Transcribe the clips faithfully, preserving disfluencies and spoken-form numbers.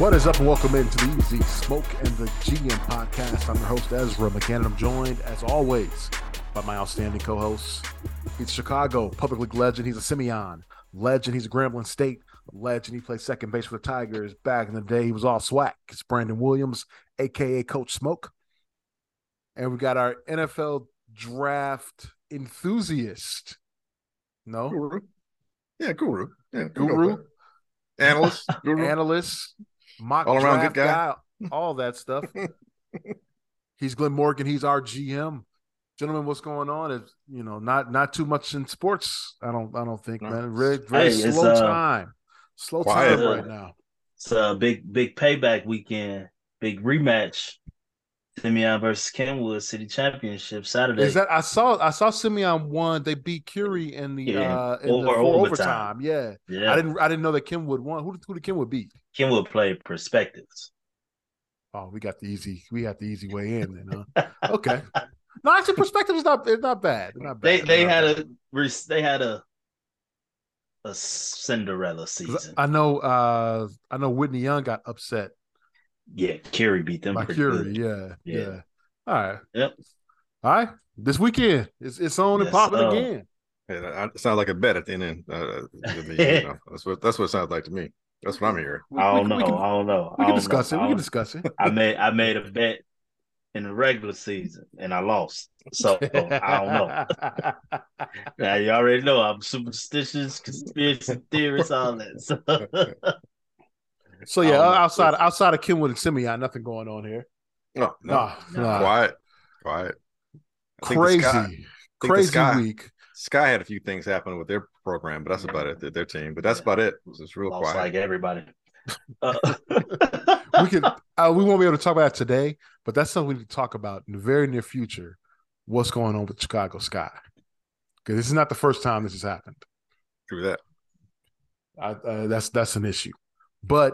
What is up, and welcome into the Easy Smoke and the G M podcast. I'm your host, Ezra McCann, and I'm joined, as always, by my outstanding co-host. He's Chicago Public League legend. He's a Simeon legend. He's a Grambling State legend. He played second base for the Tigers back in the day. He was all swag. It's Brandon Williams, a k a. Coach Smoke. And we got our N F L draft enthusiast. No? Guru. Yeah, guru. Yeah, guru. Analyst. Guru. Analyst. Mock all around good guy. guy. All that stuff. He's Glenn Morgan. He's our G M. Gentlemen, what's going on? It's, you know, not not too much in sports. I don't I don't think, no. man. Very, very hey, slow uh, time. Slow quiet. time right now. It's a big, big payback weekend. Big rematch. Simeon versus Kenwood City Championship Saturday. Is that I saw? I saw Simeon won. They beat Curie in the yeah. uh, in Over, the overtime. overtime. Yeah, yeah. I didn't. I didn't know that Kenwood won. Who did, who did Kenwood beat? Kenwood played Perspectives. Oh, we got the easy. We got the easy way in. Then, huh? Okay. No, actually, Perspectives is not. It's not bad. It's not bad. They they had bad. a they had a a Cinderella season. I know. Uh, I know. Whitney Young got upset. Yeah, Curie beat them. By Curie, yeah, yeah, yeah. All right. Yep. All right. This weekend, it's it's on yes, and popping uh, again. Yeah, it sounds like a bet at the end. Uh, to me, you know. That's what that's what it sounds like to me. That's what I'm hearing. I don't we, know. We can, I don't know. We can discuss know. it. We can discuss it. I made I made a bet in the regular season and I lost. So I don't know. Now you already know I'm superstitious, conspiracy theorist, all that. So. So yeah, um, outside outside of Kenwood and Simeon, nothing going on here. No, no, no, no. quiet, quiet. I crazy, think sky, crazy sky, week. Sky had a few things happen with their program, but that's about it. Their team, but that's yeah. about it. It was just real Lost quiet. Like everybody, uh- we can uh, we won't be able to talk about it today, but that's something we need to talk about in the very near future. What's going on with Chicago Sky? Because this is not the first time this has happened. True that. I, uh, that's that's an issue. But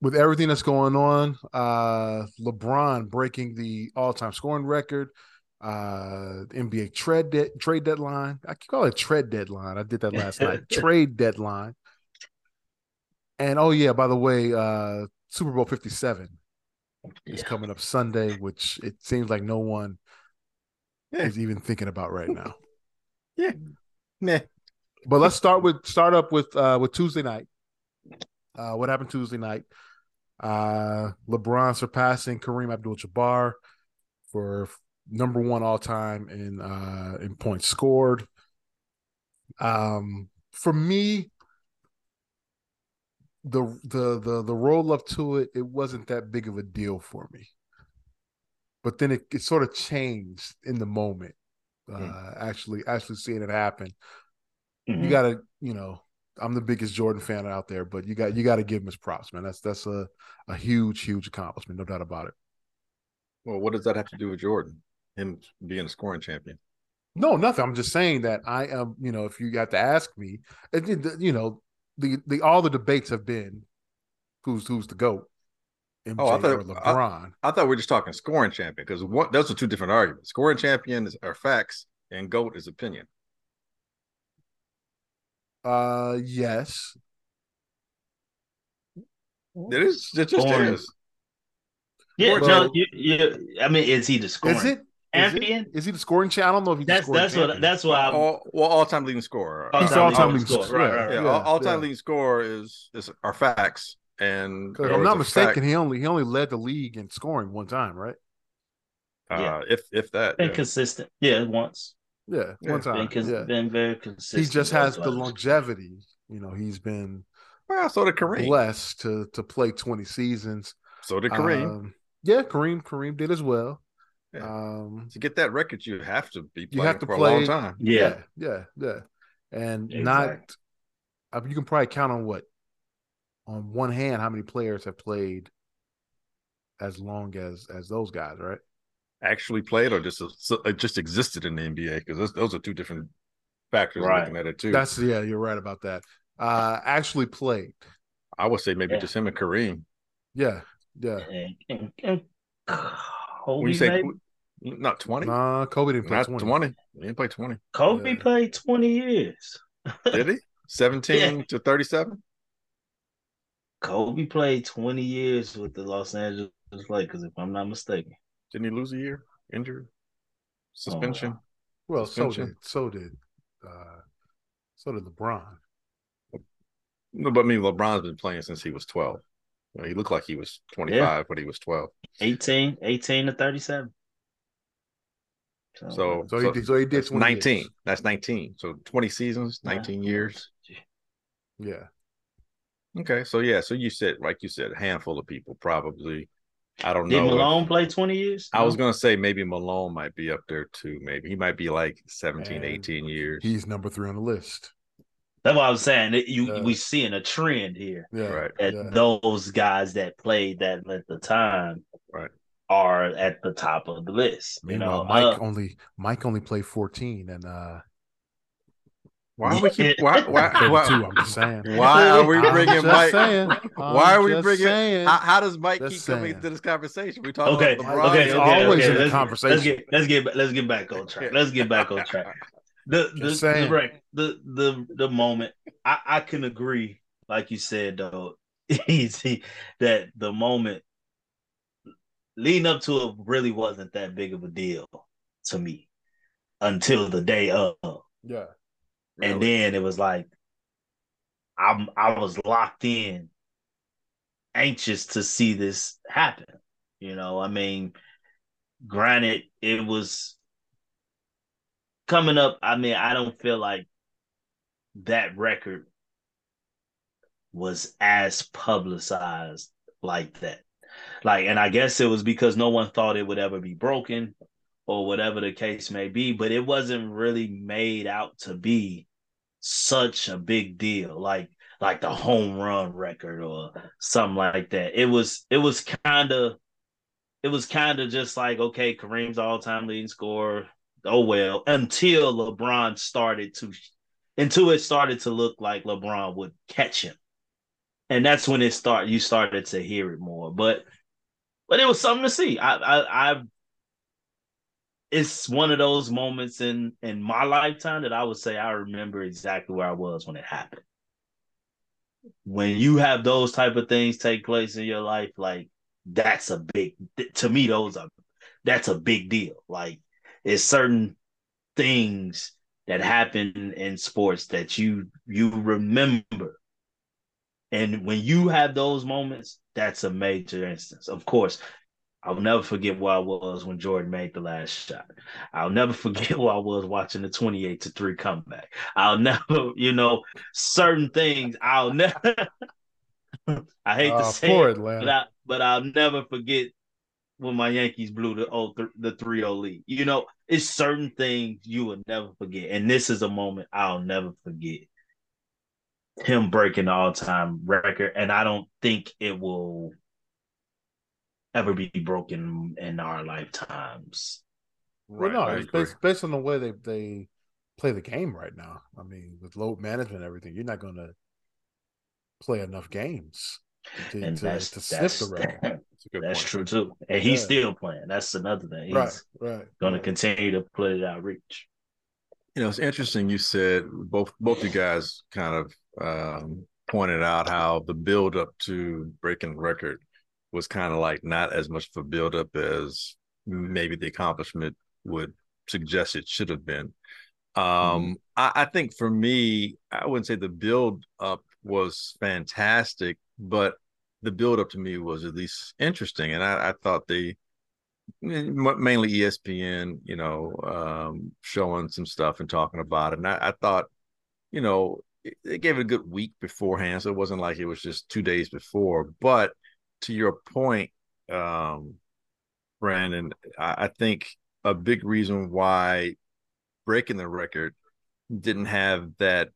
with everything that's going on, uh, LeBron breaking the all-time scoring record, uh, N B A trade de- trade deadline. I can call it trade deadline. I did that last night. Trade deadline. And, oh, yeah, by the way, uh, Super Bowl fifty-seven yeah. is coming up Sunday, which it seems like no one yeah. is even thinking about right now. Yeah. Nah. But let's start with start up with uh, with Tuesday night. Uh, what happened Tuesday night? Uh, LeBron surpassing Kareem Abdul-Jabbar for number one all time in uh, in points scored. Um, for me, the the the the roll up to it, it wasn't that big of a deal for me. But then it, it sort of changed in the moment. Uh, mm. Actually, actually seeing it happen, mm-hmm. you gotta, you know. I'm the biggest Jordan fan out there, but you got you got to give him his props, man. That's that's a, a huge, huge accomplishment, no doubt about it. Well, what does that have to do with Jordan, him being a scoring champion? No, nothing. I'm just saying that I am, you know, if you got to ask me, it, you know, the the all the debates have been who's who's the GOAT, M J oh, I thought, or LeBron. I, I thought we were just talking scoring champion because those are two different arguments. Scoring champion is, are facts, and GOAT is opinion. Uh yes, it is. It just scoring. is. Yeah, well, John. You, you, I mean, is he the scoring? Is it champion? Is, is he the scoring champion? I don't know if he's that's the that's champion. what that's why. All, well, all-time leading scorer. All-time he's all-time leading scorer. Right, right, right. Yeah, yeah, all-time yeah. leading scorer is is our facts. And if I'm not mistaken, fact. he only he only led the league in scoring one time, right? Uh, yeah. if if that and yeah. consistent, yeah, once. Yeah, yeah, one time. Been, yeah. been very consistent. He just has the longevity. You know, he's been well, so did Kareem. blessed to to play twenty seasons. So did Kareem. Um, yeah, Kareem. Kareem did as well. Yeah. Um, to get that record, you have to be playing you have to for play, a long time. Yeah, yeah, yeah. yeah. And exactly. not, I mean, you can probably count on what, on one hand, how many players have played as long as as those guys, right? Actually played or just uh, just existed in the N B A because those, those are two different factors right. looking at it too. That's yeah, you're right about that. Uh, actually played. I would say maybe yeah. just him and Kareem. Yeah, yeah. And, and, and Kobe say maybe? not twenty. Nah, Kobe didn't play not twenty. twenty. He didn't play twenty. Kobe yeah. played twenty years. Did he? seventeen yeah. to thirty-seven. Kobe played twenty years with the Los Angeles Lakers, if I'm not mistaken. Didn't he lose a year? Injured? Suspension? Oh. Well, Suspension. so did so did uh, so did LeBron. No, but I mean, LeBron's been playing since he was twelve. You know, he looked like he was twenty-five, yeah. But he was twelve. eighteen, eighteen to thirty-seven. So, so, so, he, did, so he did that's nineteen. Years. That's nineteen. So twenty seasons, nineteen yeah. years. Yeah. Okay. So, yeah. So you said, like you said, a handful of people probably. I don't know. Did Malone if, play twenty years? I was going to say maybe Malone might be up there too. Maybe he might be like seventeen, Man. eighteen years. He's number three on the list. That's what I was saying. You yeah. we seeing a trend here. Yeah, right. That yeah. those guys that played that at the time right. are at the top of the list. Meanwhile, you know, Mike uh, only Mike only played fourteen, and uh, why are we keep, why why, why, why I'm just saying why are we bringing Mike? Saying, why are we bringing? Saying, how, how does Mike keep saying. coming into this conversation? We talking okay, about LeBron. Okay, it's okay, always okay. in the conversation. Let's get let's get let's get back on track. Let's get back on track. The the, break, the the the moment I, I can agree, like you said though, easy that the moment leading up to it really wasn't that big of a deal to me until the day of. Yeah, really. And then it was like I'm I was locked in, anxious to see this happen. You know, I mean, granted, it was. Coming up, I mean, I don't feel like that record was as publicized like that. Like, and I guess it was because no one thought it would ever be broken or whatever the case may be, but it wasn't really made out to be such a big deal, like like the home run record or something like that. It was it was kind of it was kind of just like, okay, Kareem's all-time leading scorer. Oh, well, until LeBron started to – until it started to look like LeBron would catch him. And that's when it start, you started to hear it more. But but it was something to see. I, I, I It's one of those moments in, in my lifetime that I would say I remember exactly where I was when it happened. When you have those type of things take place in your life, like, that's a big – to me, those are – that's a big deal. Like, it's certain things that happen in sports that you you remember. And when you have those moments, that's a major instance. Of course, I'll never forget where I was when Jordan made the last shot. I'll never forget where I was watching the twenty-eight to three comeback. I'll never, you know, certain things I'll never, I hate uh, to say it, but, I, but I'll never forget when my Yankees blew the three oh lead. You know, it's certain things you will never forget. And this is a moment I'll never forget. Him breaking the all-time record. And I don't think it will ever be broken in our lifetimes. Well, right, no, it's based, based on the way they, they play the game right now. I mean, with load management and everything, you're not going to play enough games. To, and to, that's, to that's, that, that's true too. And he's yeah. still playing. That's another thing. He's right, right, going right. to continue to play it out reach. You know, it's interesting. You said both both you guys kind of um, pointed out how the build up to breaking the record was kind of like not as much of a build up as maybe the accomplishment would suggest it should have been. Um, mm-hmm. I, I think for me, I wouldn't say the build up was fantastic. But the build-up to me was at least interesting. And I, I thought they, mainly E S P N, you know, um, showing some stuff and talking about it. And I, I thought, you know, they gave it a good week beforehand. So it wasn't like it was just two days before. But to your point, um, Brandon, I, I think a big reason why breaking the record didn't have that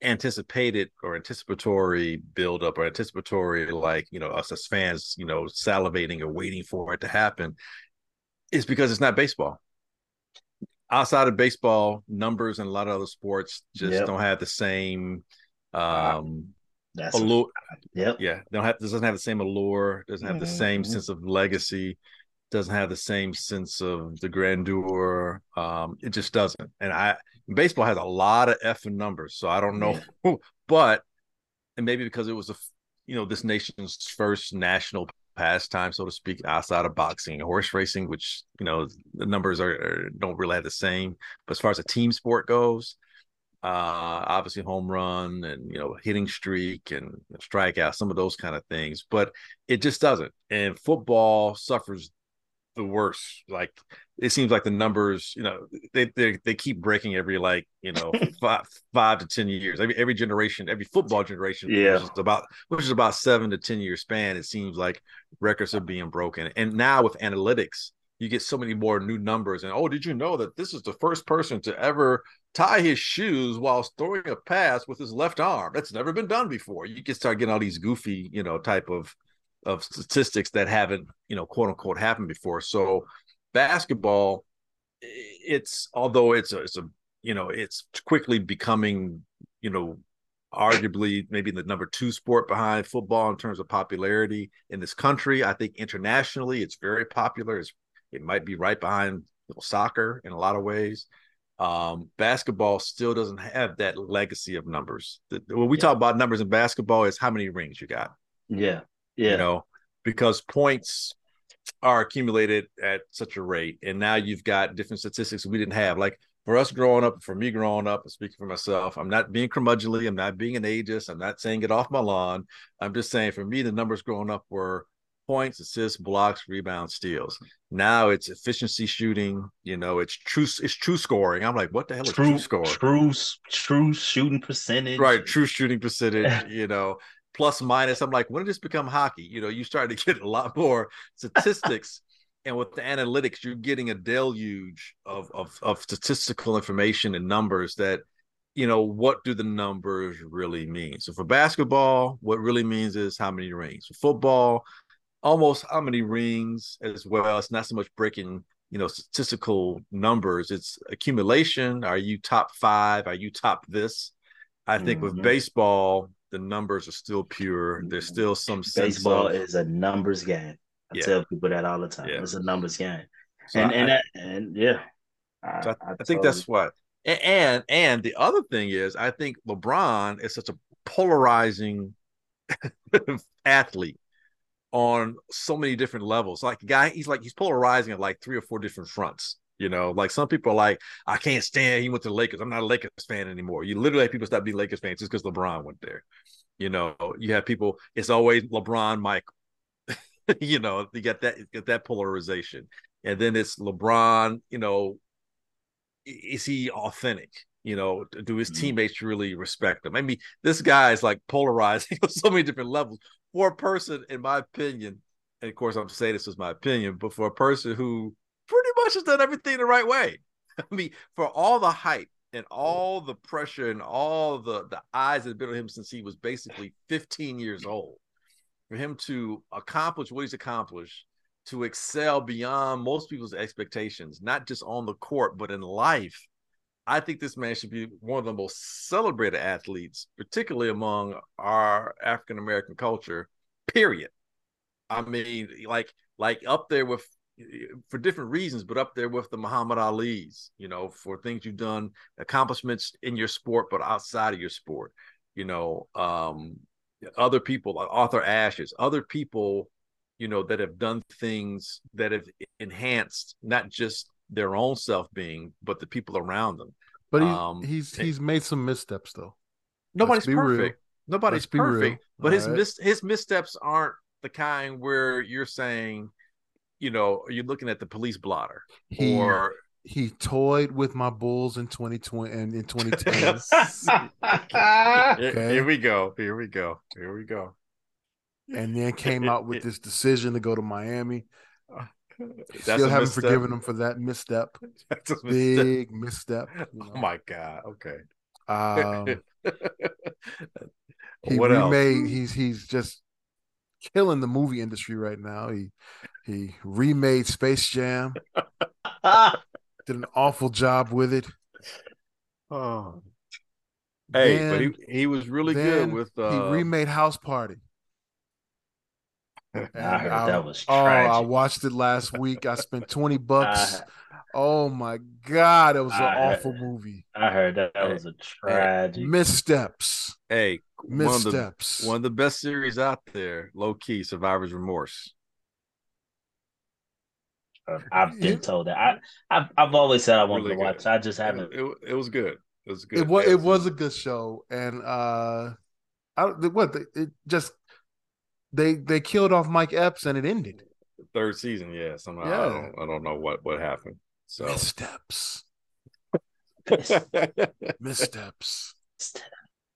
anticipated or anticipatory build-up or anticipatory, like, you know, us as fans, you know, salivating or waiting for it to happen, is because it's not baseball. Outside of baseball, numbers and a lot of other sports just yep. don't have the same um That's allure. Yep. Yeah, don't have doesn't have the same allure, doesn't have mm-hmm. the same sense of legacy, doesn't have the same sense of the grandeur. Um, it just doesn't. And I baseball has a lot of effing numbers, so I don't know. Yeah. But and maybe because it was a, you know, this nation's first national pastime, so to speak, outside of boxing and horse racing, which, you know, the numbers are, are don't really have the same. But as far as a team sport goes, uh, obviously home run and, you know, hitting streak and strikeout, some of those kind of things, but it just doesn't. And football suffers the worst. Like, it seems like the numbers, you know, they they, they keep breaking every, like, you know, five five to ten years. Every every generation, every football generation, yeah, which is about which is about seven to ten year span. It seems like records are being broken. And now with analytics, you get so many more new numbers. And oh, did you know that this is the first person to ever tie his shoes while throwing a pass with his left arm? That's never been done before. You can start getting all these goofy, you know, type of of statistics that haven't, you know, quote unquote, happened before. So basketball, it's, although it's a, it's a, you know, it's quickly becoming, you know, arguably maybe the number two sport behind football in terms of popularity in this country. I think internationally it's very popular. It's, it might be right behind, you know, soccer in a lot of ways. Um, basketball still doesn't have that legacy of numbers. The, when we yeah. talk about numbers in basketball, is how many rings you got. Yeah. Yeah. You know, because points are accumulated at such a rate, and now you've got different statistics we didn't have. Like for us growing up, for me growing up, and speaking for myself, I'm not being curmudgeonly, I'm not being an ageist, I'm not saying get off my lawn. I'm just saying for me, the numbers growing up were points, assists, blocks, rebounds, steals. Now it's efficiency shooting. You know, it's true. It's true scoring. I'm like, what the hell is true, true scoring? True, true shooting percentage. Right, true shooting percentage. You know. Plus minus, I'm like, when did this become hockey? You know, you start to get a lot more statistics, and with the analytics, you're getting a deluge of, of of statistical information and numbers that, you know, what do the numbers really mean? So for basketball, what really means is how many rings. For football, almost how many rings as well. It's not so much breaking, you know, statistical numbers. It's accumulation. Are you top five? Are you top this? I think mm-hmm. with baseball, the numbers are still pure. There's still some sense. Baseball of... is a numbers game. I yeah. tell people that all the time. Yeah. It's a numbers game. So and I, and, that, and yeah. So I, I, I think totally... that's what. And, and and the other thing is, I think LeBron is such a polarizing athlete on so many different levels. Like the guy, he's like he's polarizing at like three or four different fronts. You know, like some people are like, I can't stand he went to the Lakers. I'm not a Lakers fan anymore. You literally have people stop being Lakers fans just because LeBron went there. You know, you have people, it's always LeBron, Michael. You know, you get that, you get that polarization. And then it's LeBron, you know, is he authentic? You know, do his teammates really respect him? I mean, this guy is like polarizing on so many different levels. For a person, in my opinion, and of course I'm saying this is my opinion, but for a person who pretty much has done everything the right way. I mean, for all the hype and all the pressure and all the, the eyes that have been on him since he was basically fifteen years old, for him to accomplish what he's accomplished, to excel beyond most people's expectations, not just on the court, but in life, I think this man should be one of the most celebrated athletes, particularly among our African-American culture, period. I mean, like, like up there with, for different reasons, but up there with the Muhammad Ali's, you know, for things you've done, accomplishments in your sport, but outside of your sport, you know, um, other people like Arthur Ashe, other people, you know, that have done things that have enhanced not just their own self-being, but the people around them. But he, um, he's and, he's made some missteps, though. Nobody's perfect. Real. Nobody's Let's perfect. But All his right. mis- his missteps aren't the kind where you're saying, you know, you're looking at the police blotter. He, or he toyed with my Bulls in twenty twenty and in twenty ten. Okay. Here we go. Here we go. Here we go. And then came out with this decision to go to Miami. That's Still haven't misstep. forgiven him for that misstep. That's a big misstep. misstep you know? Oh my God. Okay. Um, he what remade, else? He's he's just killing the movie industry right now. He he remade Space Jam. Did an awful job with it. Oh, hey, then, but he, he was really good with. Uh... He remade House Party. I heard I, that was tragic. Oh, I watched it last week. I spent twenty bucks Oh my God, it was I an heard, awful movie. I heard that, that hey, was a tragic missteps. Hey, missteps. One of, the, one of the best series out there, low key, Survivor's Remorse. I've been told that. I, I've I've always said I wanted really to watch. Good. I just haven't. It, it, it was good. It was good. It was, it was a good show, and uh, I what it just they they killed off Mike Epps, and it ended. The third season, yeah. Somehow yeah. I don't I don't know what what happened. So missteps, missteps.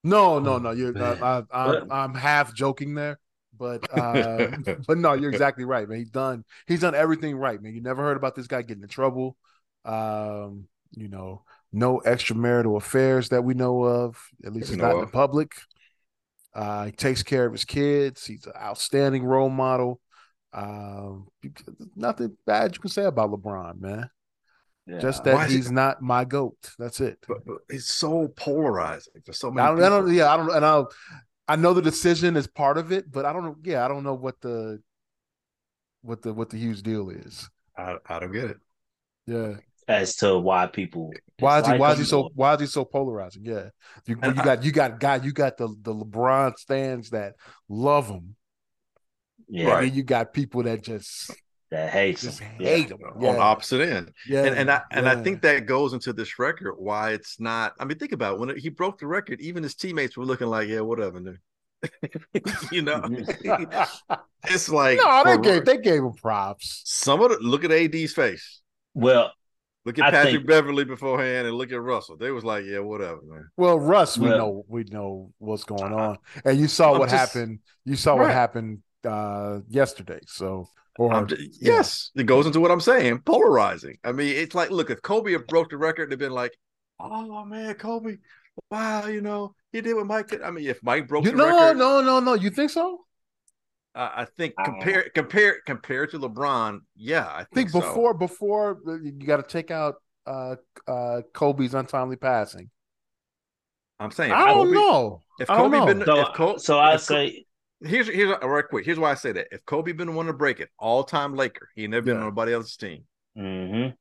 No, no, no. You're not, I, I'm I'm half joking there. But uh, but no, you're exactly right, man. He's done he's done everything right, man. You never heard about this guy getting in trouble. Um, you know, no extramarital affairs that we know of. At least he's not in the public. Uh, he takes care of his kids. He's an outstanding role model. Um, nothing bad you can say about LeBron, man. Yeah. Just that he's he... not my GOAT. That's it. But, but it's so polarizing. There's so many. I don't, I don't. Yeah, I don't. And I'll. I know the decision is part of it, but I don't know. Yeah, I don't know what the what the what the huge deal is. I, I don't get it. Yeah, as to why people why is he why is he so why is he so polarizing? Yeah, you, you got you got guy you got the the LeBron stans that love him. Yeah, right. And then you got people that just that hate just him. hate yeah. him yeah. on the opposite end. Yeah, and and I and yeah. I think that goes into this record why it's not. I mean, think about it. When it, he broke the record, even his teammates were looking like, yeah, whatever, dude. You know, it's like no, they gave they gave him props. Some of the, look at A D's face. Well, look at I Patrick think, Beverly beforehand, and look at Russell. They was like, yeah, whatever, man. Well, Russ, well, we know we know what's going uh, on, and you saw I'm what just, happened. You saw right. what happened uh, yesterday. So, or, just, yeah. yes, it goes into what I'm saying. Polarizing. I mean, it's like, look, if Kobe had broke the record, they'd been like, oh man, Kobe. Wow, you know, he did what Mike did. I mean, if Mike broke you, the no, record. No, no, no, no. You think so? Uh, I think I compare, compare, compare to LeBron. Yeah, I think, think so. before, before you got to take out uh, uh, Kobe's untimely passing. I'm saying, I don't Kobe, know. If Kobe know. been, so, if Kobe, so I say, here's here's right quick. Here's why I say that. If Kobe been the one to break it, all time Laker, he never been yeah. on nobody else's team. Mm-hmm.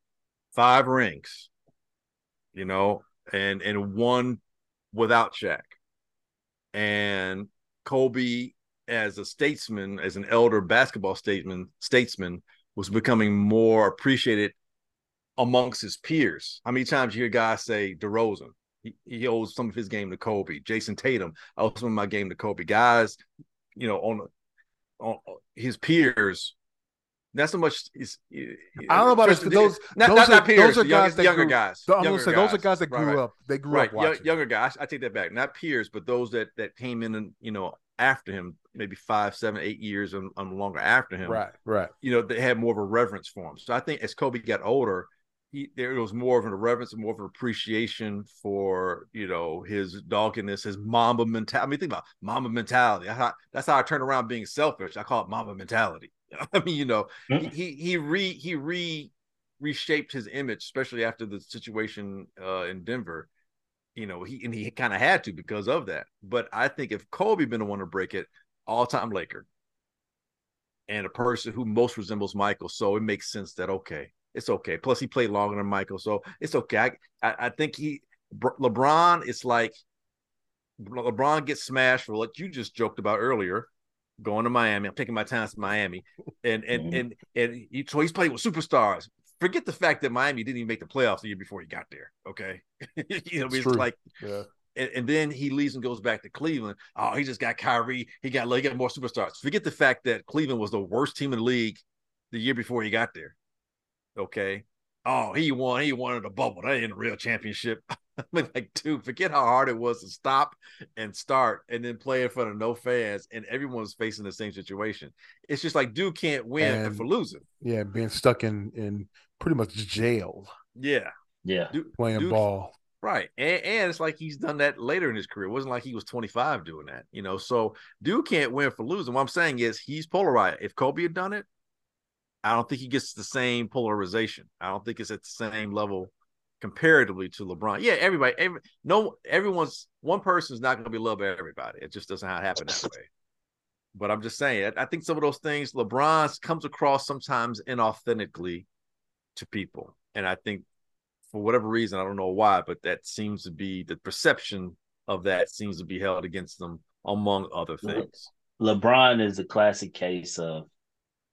Five rings, you know. And and one without Shaq, and Kobe as a statesman, as an elder basketball statesman, statesman was becoming more appreciated amongst his peers. How many times you hear guys say DeRozan, he, he owes some of his game to Kobe. Jason Tatum, I owe some of my game to Kobe. Guys, you know, on on his peers. Not so much. It's, it's, I don't know about Tristan, those. Not, those not, are, not peers. Those are guys young, younger grew, guys. I'm younger say, guys. Those are guys that grew right, up. They grew right. up watching. Younger guys. I take that back. Not peers, but those that that came in and you know after him, maybe five, seven, eight years and, and longer after him. Right. Right. You know, they had more of a reverence for him. So I think as Kobe got older, he there was more of an reverence and more of an appreciation for you know his doggedness, his Mamba mentality. I mean, think about Mamba mentality. I, that's how I turn around being selfish. I call it Mamba mentality. I mean, you know, he he re he re reshaped his image, especially after the situation uh, in Denver. You know, he and he kind of had to because of that. But I think if Kobe been the one to break it, all time Laker, and a person who most resembles Michael, so it makes sense that okay, it's okay. Plus, he played longer than Michael, so it's okay. I I, I think he LeBron. It's like LeBron gets smashed for what you just joked about earlier. Going to Miami, I'm taking my time to Miami, and and mm-hmm. and and he, so he's played with superstars. Forget the fact that Miami didn't even make the playoffs the year before he got there. Okay, you know, it's, it's like, yeah. and, and then he leaves and goes back to Cleveland. Oh, he just got Kyrie. He got he got more superstars. Forget the fact that Cleveland was the worst team in the league the year before he got there. Okay. Oh, he won. He won in the bubble. That ain't a real championship. I mean, like, dude, forget how hard it was to stop and start and then play in front of no fans, and everyone's facing the same situation. It's just like, dude can't win and, for losing. Yeah, being stuck in in pretty much jail. Yeah. Yeah. Dude, Playing dude, ball. Right. And, and it's like he's done that later in his career. It wasn't like he was twenty-five doing that, you know? So dude can't win for losing. What I'm saying is he's polarized. If Kobe had done it, I don't think he gets the same polarization. I don't think it's at the same level comparatively to LeBron. Yeah, everybody, every, no, everyone's one person's not going to be loved by everybody. It just doesn't happen that way. But I'm just saying, I, I think some of those things LeBron comes across sometimes inauthentically to people, And I think for whatever reason, I don't know why, but that seems to be the perception of that seems to be held against them, among other things. LeBron is a classic case of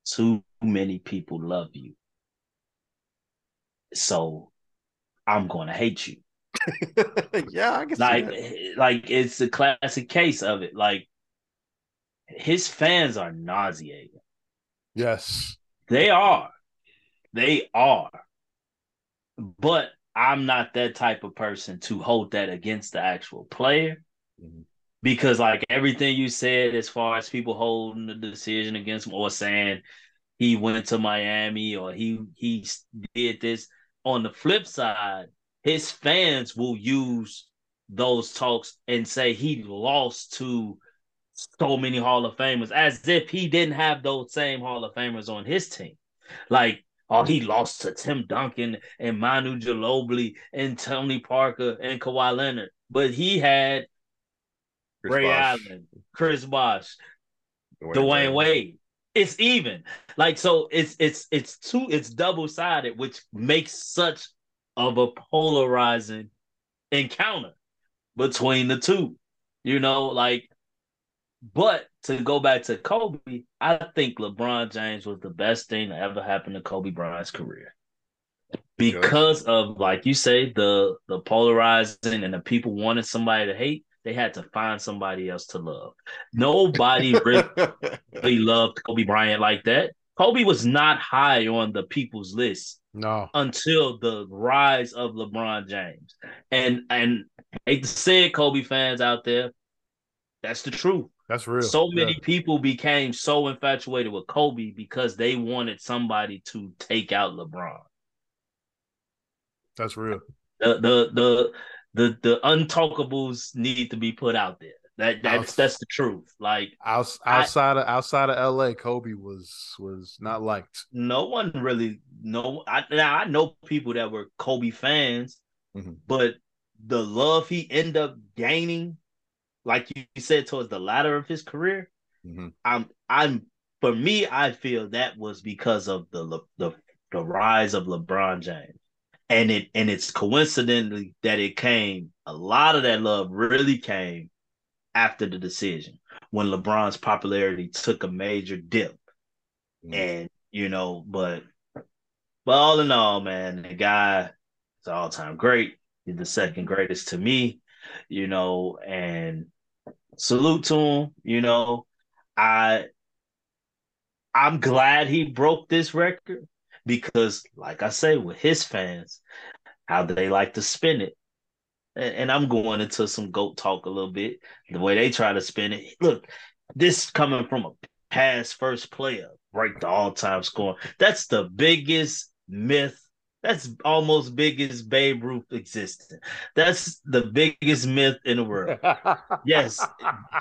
too many people love you, so I'm going to hate you. Yeah, I guess. Like, that. like it's a classic case of it. Like, his fans are nauseating. Yes, they are. They are. But I'm not that type of person to hold that against the actual player, mm-hmm. because, like, everything you said as far as people holding the decision against him or saying he went to Miami or he he did this. On the flip side, his fans will use those talks and say he lost to so many Hall of Famers as if he didn't have those same Hall of Famers on his team. Like, oh, he lost to Tim Duncan and Manu Ginobili and Tony Parker and Kawhi Leonard. But he had Chris Ray Bosh. Allen, Chris Bosh, Dwyane, Dwyane Wade. It's even. Like, so it's it's it's two, it's double-sided, which makes such of a polarizing encounter between the two. You know, like, but to go back to Kobe, I think LeBron James was the best thing that ever happened to Kobe Bryant's career. Because Good. of, like you say, the the polarizing and the people wanted somebody to hate, they had to find somebody else to love. Nobody really loved Kobe Bryant like that. Kobe was not high on the people's list. No. Until the rise of LeBron James. And and I hate to say it, Kobe fans out there, that's the truth. That's real. So many yeah. people became so infatuated with Kobe because they wanted somebody to take out LeBron. That's real. The the the the, the untalkables need to be put out there. That that's that's the truth. Like, outside I, of outside of L A, Kobe was was not liked. No one really no. I, now I know people that were Kobe fans, mm-hmm. but the love he ended up gaining, like you said, towards the latter of his career, mm-hmm. I'm I'm for me, I feel that was because of the the the rise of LeBron James, and it and it's coincidentally that it came a lot of that love really came. After the decision, when LeBron's popularity took a major dip. Mm. And, you know, but, but all in all, man, the guy is all-time great. He's the second greatest to me, you know, and salute to him, you know. I, I'm glad he broke this record because, like I say, with his fans, how they like to spin it. And I'm going into some GOAT talk a little bit. The way they try to spin it. Look, this coming from a past first player, break the all-time score. That's the biggest myth. That's almost biggest Babe Ruth existed. That's the biggest myth in the world. Yes,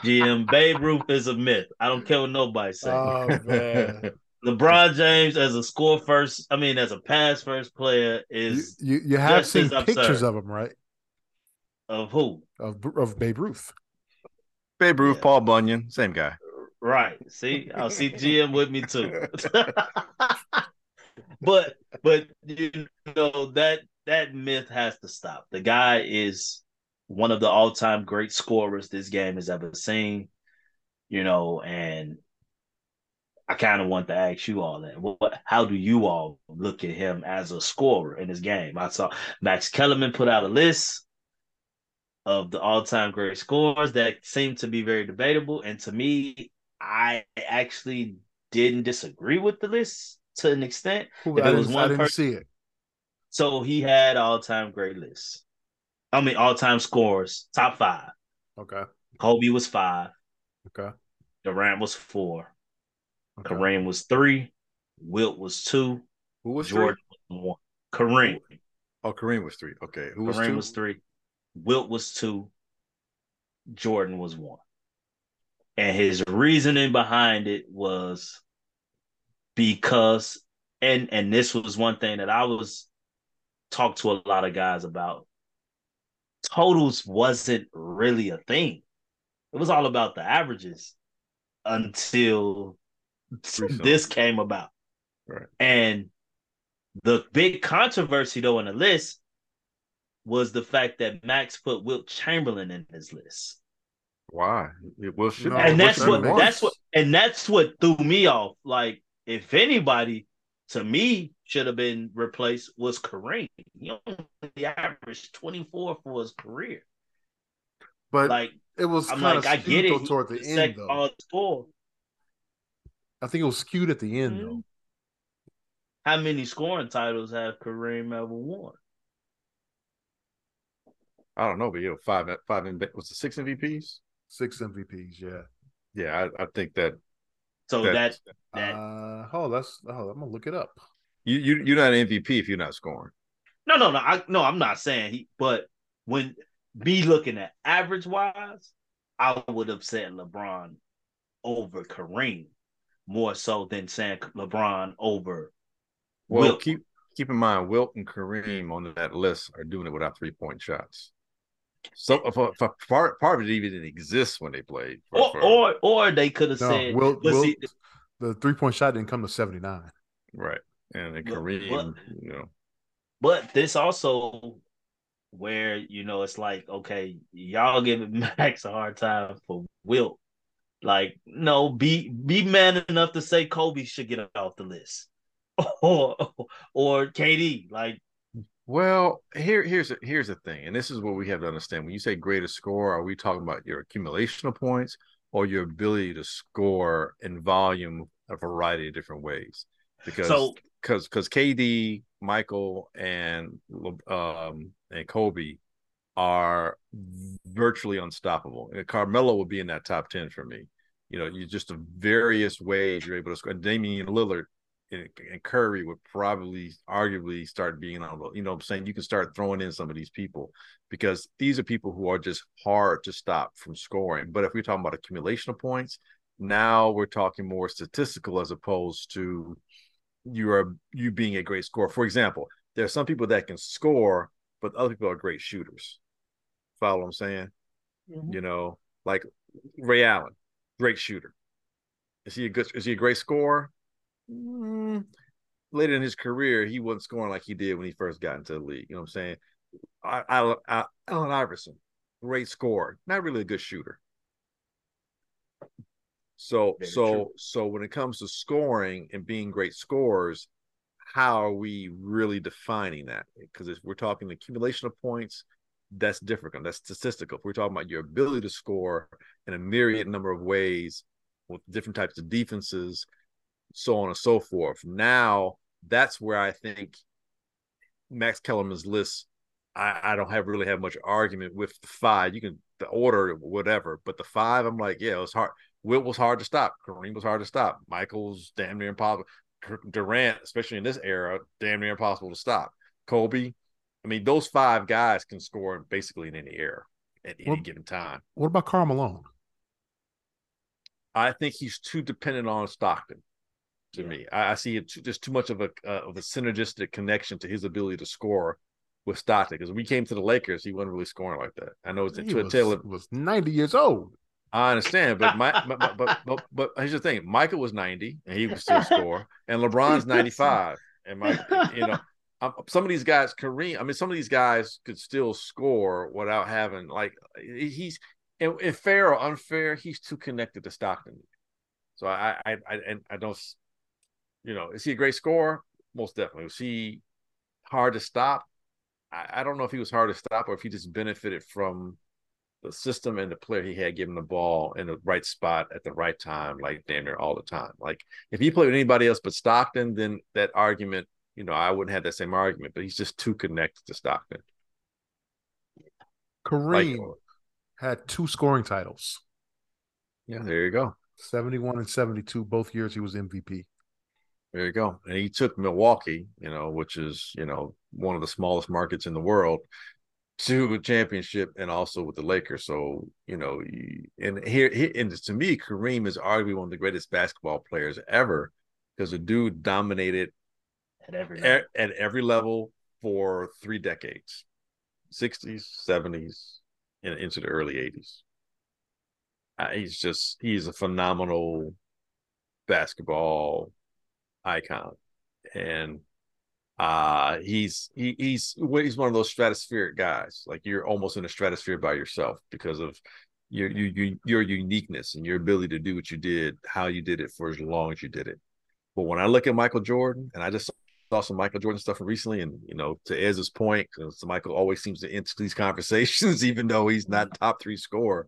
G M, Babe Ruth is a myth. I don't care what nobody says. Oh, man. LeBron James as a score first, I mean, as a pass first player is You, you, you have seen pictures absurd. of him, right? Of who? Of of Babe Ruth. Babe Ruth, yeah. Paul Bunyan, same guy. Right. See, I'll see G M with me too. but but you know that that myth has to stop. The guy is one of the all-time great scorers this game has ever seen. You know, and I kind of want to ask you all that. What? How do you all look at him as a scorer in this game? I saw Max Kellerman put out a list of the all-time great scores that seem to be very debatable. And to me, I actually didn't disagree with the list to an extent. Ooh, if I it was one I didn't person, see it. So he had all-time great lists. I mean, all-time scores, top five. Okay. Kobe was five. Okay. Durant was four. Okay. Kareem was three. Wilt was two. Who was Jordan three? was one. Kareem. Oh, Kareem was three. Okay. Who Kareem was two? Kareem was three. Wilt was two, Jordan was one. And his reasoning behind it was because, and and this was one thing that I was talked to a lot of guys about, totals wasn't really a thing. It was all about the averages until Recently. this came about. Right. And The big controversy, though, on the list was the fact that Max put Wilt Chamberlain in his list. Why? It was, you know, and that's what that's what and that's what threw me off. Like, if anybody, to me, should have been replaced was Kareem. He only averaged twenty-four for his career. But like, it was I'm kind like, of I get it toward the end, though. Score. I think it was skewed at the end, mm-hmm. though. How many scoring titles have Kareem ever won? I don't know, but you know, five, five, was it six M V Ps? Six M V Ps, yeah. Yeah, I, I think that. So that, that, that uh, oh, that's oh, I'm gonna look it up. You you you're not an M V P if you're not scoring. No, no, no, I no, I'm not saying he. But when me looking at average wise, I would have said LeBron over Kareem more so than saying LeBron over. Well, Wilt. keep keep in mind, Wilt and Kareem on that list are doing it without three point shots. So for, for part, part of it even didn't exist when they played. For, or, for, or or they could have no, said Wilt, Wilt, see, the three-point shot didn't come to seventy-nine. Right. And then Kareem, but, you know. But this also where, you know, it's like, okay, y'all giving Max a hard time for Wilt. Like, no, be be man enough to say Kobe should get off the list. Or or K D, like. Well, here, here's here's the thing, and this is what we have to understand. When you say greatest score, are we talking about your accumulation of points or your ability to score in volume a variety of different ways? Because so, cause, cause K D, Michael, and um, and Kobe are virtually unstoppable. And Carmelo would be in that top ten for me. You know, you just the various ways you're able to score. And Damian Lillard and Curry would probably arguably start being on the, you know what I'm saying? You can start throwing in some of these people because these are people who are just hard to stop from scoring. But if we're talking about accumulation of points, now we're talking more statistical as opposed to you are you being a great scorer. For example, there are some people that can score, but other people are great shooters. Follow what I'm saying? Mm-hmm. You know, like Ray Allen, great shooter. Is he a good, is he a great scorer? Mm, later in his career, he wasn't scoring like he did when he first got into the league. You know what I'm saying? I, I, I, Allen Iverson, great scorer, not really a good shooter. So, Very so, true. so when it comes to scoring and being great scorers, how are we really defining that? Because if we're talking the accumulation of points, that's different. That's statistical. If we're talking about your ability to score in a myriad number of ways with different types of defenses, so on and so forth. Now, that's where I think Max Kellerman's list, I, I don't have really have much argument with the five. You can the order, whatever, but the five, I'm like, yeah, it was hard. Wilt was hard to stop. Kareem was hard to stop. Michael's damn near impossible. Durant, especially in this era, damn near impossible to stop. Kobe, I mean, those five guys can score basically in any era at what, any given time. What about Karl Malone? I think he's too dependent on Stockton. To yeah. me, I, I see it too, just too much of a uh, of a synergistic connection to his ability to score with Stockton. Because when we came to the Lakers, he wasn't really scoring like that. I know it's he was, tail of, was ninety years old. I understand, but my, my, my but but but here's the thing: Michael was ninety and he was still score, and LeBron's ninety five, and my you know I'm, some of these guys, Kareem. I mean, some of these guys could still score without having like he's and, and fair or unfair, he's too connected to Stockton. So I I I and I don't. You know, is he a great scorer? Most definitely. Was he hard to stop? I, I don't know if he was hard to stop or if he just benefited from the system and the player he had giving the ball in the right spot at the right time, like damn near all the time. Like if he played with anybody else but Stockton, then that argument, you know, I wouldn't have that same argument, but he's just too connected to Stockton. Kareem like, had two scoring titles. Yeah, there you go. seventy-one and seventy-two, both years he was M V P. There you go. And he took Milwaukee, you know, which is, you know, one of the smallest markets in the world to a championship and also with the Lakers. So, you know, and here, and to me, Kareem is arguably one of the greatest basketball players ever because the dude dominated at every level, at every level for three decades, sixties, seventies, and into the early eighties. Uh, he's just, he's a phenomenal basketball icon, and Uh, he's he, he's he's one of those stratospheric guys. Like, you're almost in a stratosphere by yourself because of your your your uniqueness and your ability to do what you did, how you did it for as long as you did it. But when I look at Michael Jordan, and I just saw some Michael Jordan stuff recently, and, you know, to Ez's point, because Michael always seems to end these conversations, even though he's not top three scorer.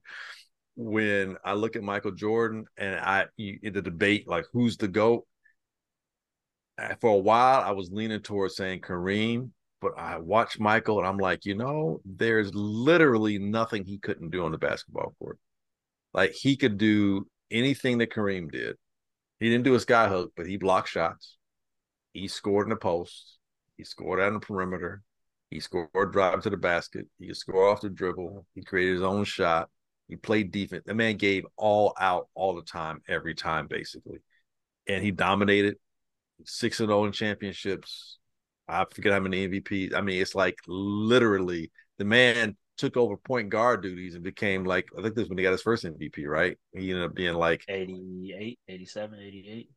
When I look at Michael Jordan and I in the debate, like, who's the GOAT? For a while, I was leaning towards saying Kareem, but I watched Michael and I'm like, you know, there's literally nothing he couldn't do on the basketball court. Like, he could do anything that Kareem did. He didn't do a sky hook, but he blocked shots. He scored in the post. He scored out on the perimeter. He scored drive to the basket. He could score off the dribble. He created his own shot. He played defense. The man gave all out all the time, every time, basically. And he dominated. six and oh in championships. I forget how many M V Ps. I mean, it's like, literally the man took over point guard duties and became, like, I think this is when he got his first M V P, right? He ended up being like eighty-eight, eighty-seven, eighty-eight.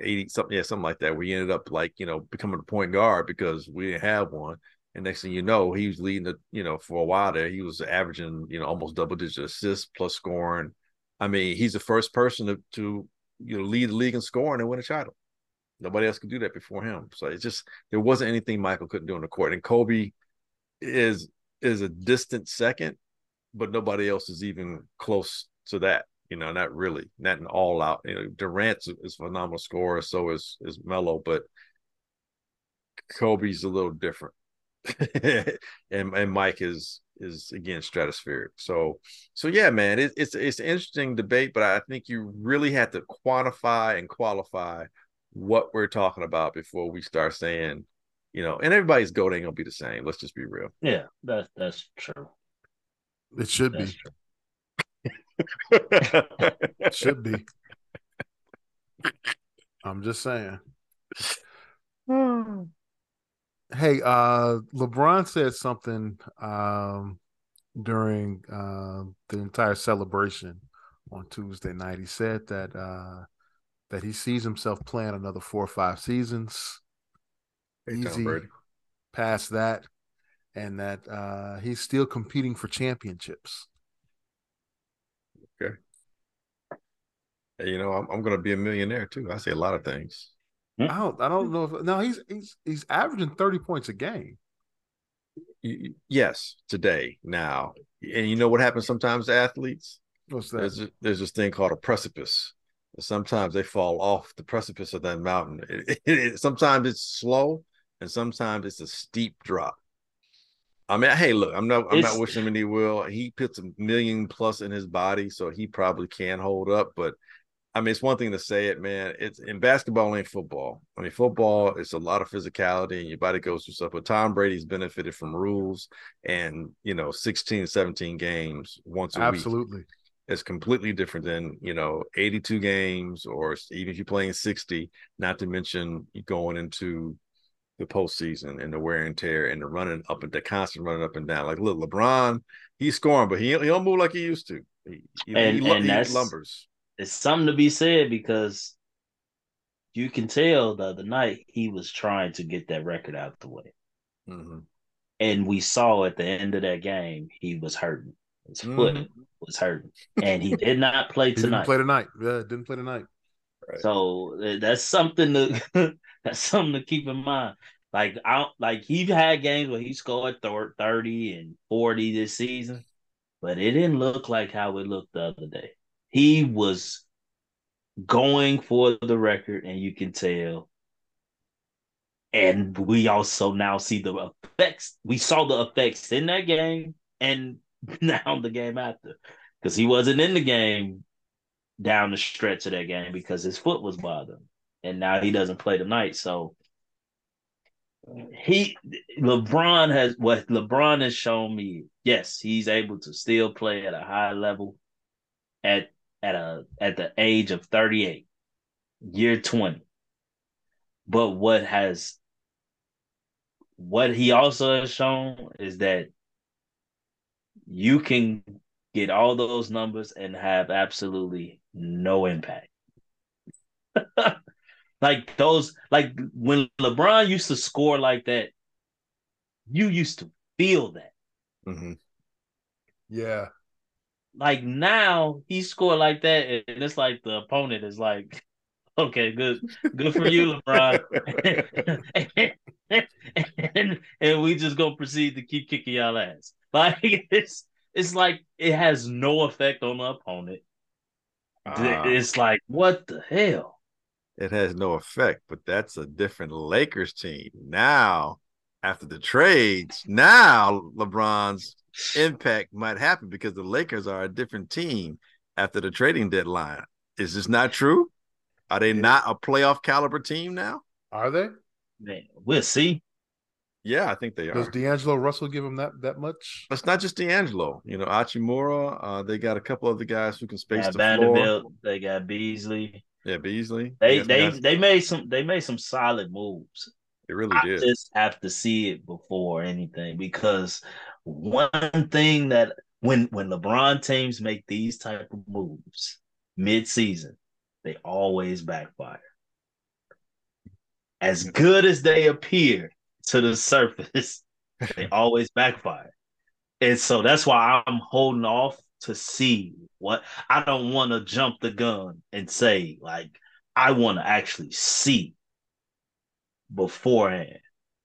eighty something, yeah, something like that. We ended up, like, you know, becoming a point guard because we didn't have one. And next thing you know, he was leading the, you know, for a while there, he was averaging, you know, almost double digit assists plus scoring. I mean, he's the first person to, to you know, lead the league in scoring and win a title. Nobody else could do that before him. So it's just, there wasn't anything Michael couldn't do on the court. And Kobe is is a distant second, but nobody else is even close to that. You know, not really, not an all out. You know, Durant is a phenomenal scorer, so is is Melo, but Kobe's a little different, and and Mike is is again stratospheric. So so yeah, man, it, it's it's an interesting debate, but I think you really have to quantify and qualify what we're talking about before we start saying, you know, and everybody's GOAT ain't gonna be the same. Let's just be real. Yeah, that's that's true. It should that's be. True. It should be. I'm just saying. Hey, uh, LeBron said something um, during uh, the entire celebration on Tuesday night. He said that. Uh, That he sees himself playing another four or five seasons, hey, easy past that, and that uh, he's still competing for championships. Okay, hey, you know, I'm, I'm going to be a millionaire too. I say a lot of things. Hmm? I don't, I don't know. If, no, he's he's he's averaging thirty points a game. Yes, today, now, and you know what happens sometimes to athletes? What's that? There's, there's this thing called a precipice. Sometimes they fall off the precipice of that mountain. It, it, it, sometimes it's slow, and sometimes it's a steep drop. I mean, hey, look, I'm not, I'm it's, not wishing him any will. He puts a million plus in his body, so he probably can hold up. But I mean, it's one thing to say it, man. It's in basketball and football. I mean, football, it's a lot of physicality, and your body goes through stuff. But Tom Brady's benefited from rules and, you know, sixteen, seventeen games once a Absolutely. week. Absolutely. It's completely different than, you know, eighty-two games, or even if you're playing sixty, not to mention going into the postseason and the wear and tear and the running up and the constant running up and down. Like, look, LeBron, he's scoring, but he, he don't move like he used to. He, you know, and, he, and he that's, lumbers. It's something to be said, because you can tell the other night he was trying to get that record out of the way. Mm-hmm. And we saw at the end of that game, he was hurting. His foot mm. was hurting, and he did not play tonight. Didn't play tonight. Yeah, didn't play tonight. Right. So uh, that's something to that's something to keep in mind. Like I like he had games where he scored thirty and forty this season, but it didn't look like how it looked the other day. He was going for the record, and you can tell. And we also now see the effects. We saw the effects in that game, and now the game after, because he wasn't in the game down the stretch of that game because his foot was bothering, and now he doesn't play tonight. So he, LeBron has what LeBron has shown me. Yes, he's able to still play at a high level at at a at the age of thirty-eight, year twenty. But what has what he also has shown is that you can get all those numbers and have absolutely no impact. Like those, like when LeBron used to score like that, you used to feel that. Mm-hmm. Yeah. Like now he scored like that, and it's like the opponent is like, okay, good, good for you, LeBron. and, and, and we just gonna proceed to keep kicking y'all ass. Like it's it's like it has no effect on the opponent. Uh, it's like, what the hell? It has no effect, but that's a different Lakers team. Now, after the trades, now LeBron's impact might happen because the Lakers are a different team after the trading deadline. Is this not true? Are they yeah. not a playoff caliber team now? Are they? Man, we'll see. Yeah, I think they are. Does D'Angelo Russell give them that, that much? It's not just D'Angelo. You know, Hachimura, uh, they got a couple other guys who can space the Vanderbilt, floor. They got Beasley. Yeah, Beasley. They they guys. they made some they made some solid moves. It really I did. I just have to see it before anything, because one thing that when when LeBron teams make these type of moves mid-season, they always backfire. As good as they appear to the surface, they always backfire. And so that's why I'm holding off to see what I don't want to jump the gun and say, like, I want to actually see beforehand.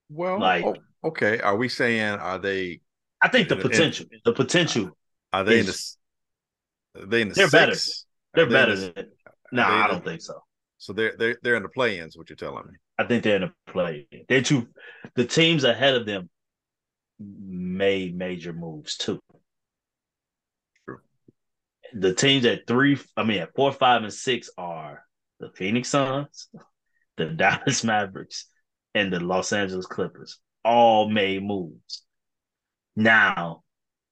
Well, like, okay. Are we saying, are they? I think the potential, in, the potential. Are they is, in the? Are they in the? They're six? better. They're they better. The, than, no, nah, I don't the, think so. So they're they they're in the play-ins. What you're telling me? I think they're in the play-in. They're too. The teams ahead of them made major moves too. The teams at three, I mean at four, five, and six are the Phoenix Suns, the Dallas Mavericks, and the Los Angeles Clippers. All made moves. Now,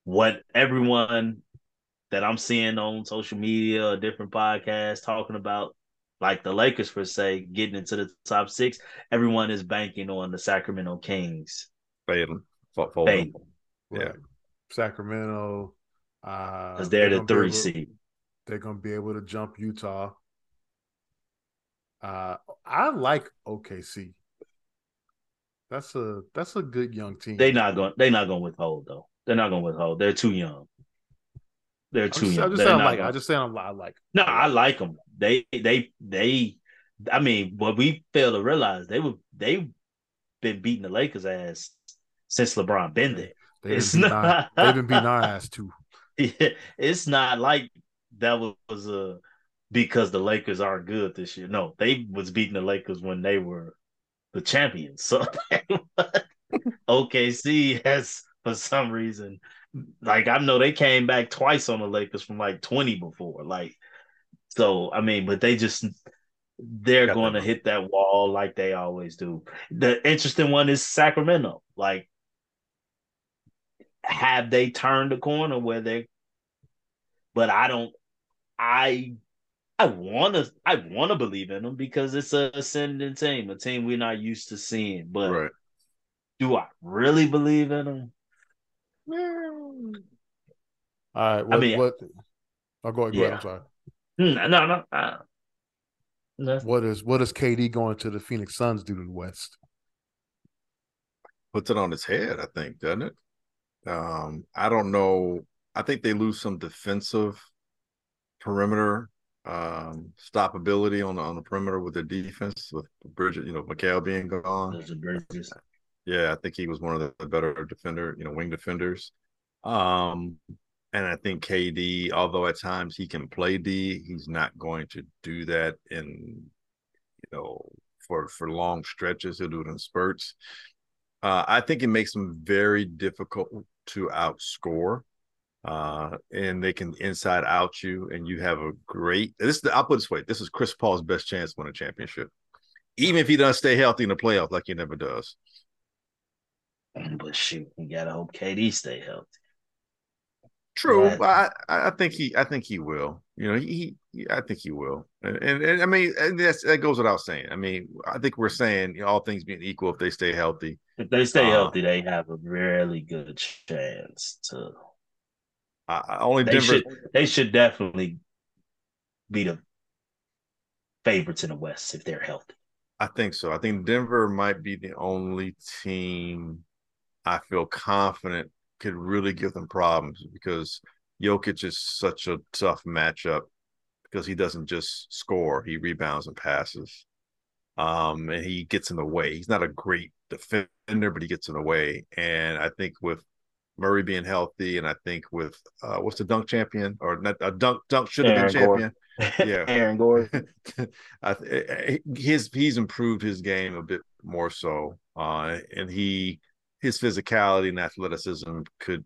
what everyone that I'm seeing on social media or different podcasts talking about, like the Lakers per se, getting into the top six, everyone is banking on the Sacramento Kings. Failing. Failing. Yeah. Sacramento. Because uh, they're, they're the three seed. They're going to be able to jump Utah. Uh, I like O K C. That's a that's a good young team. They're not going. They're not going to withhold though. They're not going to withhold. They're too young. They're too I'm just, young. I'm just saying, like, I just saying I like. No, I like them. They they they. I mean, what we fail to realize, they were they've been beating the Lakers' ass since LeBron been there. They've been, not... our, they've been beating our ass too. It's not like that was uh, because the Lakers aren't good this year. No, they was beating the Lakers when they were the champions. So O K C has, for some reason, like I know they came back twice on the Lakers from like twenty before. Like, so I mean, but they just they're going to hit that wall like they always do. The interesting one is Sacramento. Like, have they turned the corner where they? But I don't. I I want to. I want to believe in them because it's an ascending team, a team we're not used to seeing. But right. do I really believe in them? All right. What, I mean, what? I'll go ahead. Go yeah. ahead I'm sorry. No, no, no, I, no. What is what is K D going to the Phoenix Suns do to the West? Puts it on his head, I think, doesn't it? Um, I don't know. I think they lose some defensive perimeter um, stoppability on the, on the perimeter with their defense with Bridget, you know, McHale being gone. Yeah, I think he was one of the better defender, you know, wing defenders. Um, and I think K D, although at times he can play D, he's not going to do that in, you know, for, for long stretches. He'll do it in spurts. Uh, I think it makes them very difficult to outscore, uh, and they can inside out you. And you have a great. This is the, I'll put it this way: this is Chris Paul's best chance to win a championship, even if he doesn't stay healthy in the playoffs, like he never does. But shoot, we gotta hope K D stay healthy. True, but I, I think he, I think he will. You know, he, he I think he will. And, and, and I mean, and that's, that goes without saying. I mean, I think we're saying, you know, all things being equal, if they stay healthy, if they stay uh, healthy, they have a really good chance to. I, I only they Denver, should, they should definitely be the favorites in the West if they're healthy. I think so. I think Denver might be the only team I feel confident could really give them problems, because Jokic is such a tough matchup, because he doesn't just score. He rebounds and passes. Um, and he gets in the way. He's not a great defender, but he gets in the way. And I think with Murray being healthy, and I think with uh, what's the dunk champion, or not a uh, dunk dunk should have been champion. Yeah, Aaron Gordon. I th- his he's improved his game a bit more so, uh, and he his physicality and athleticism could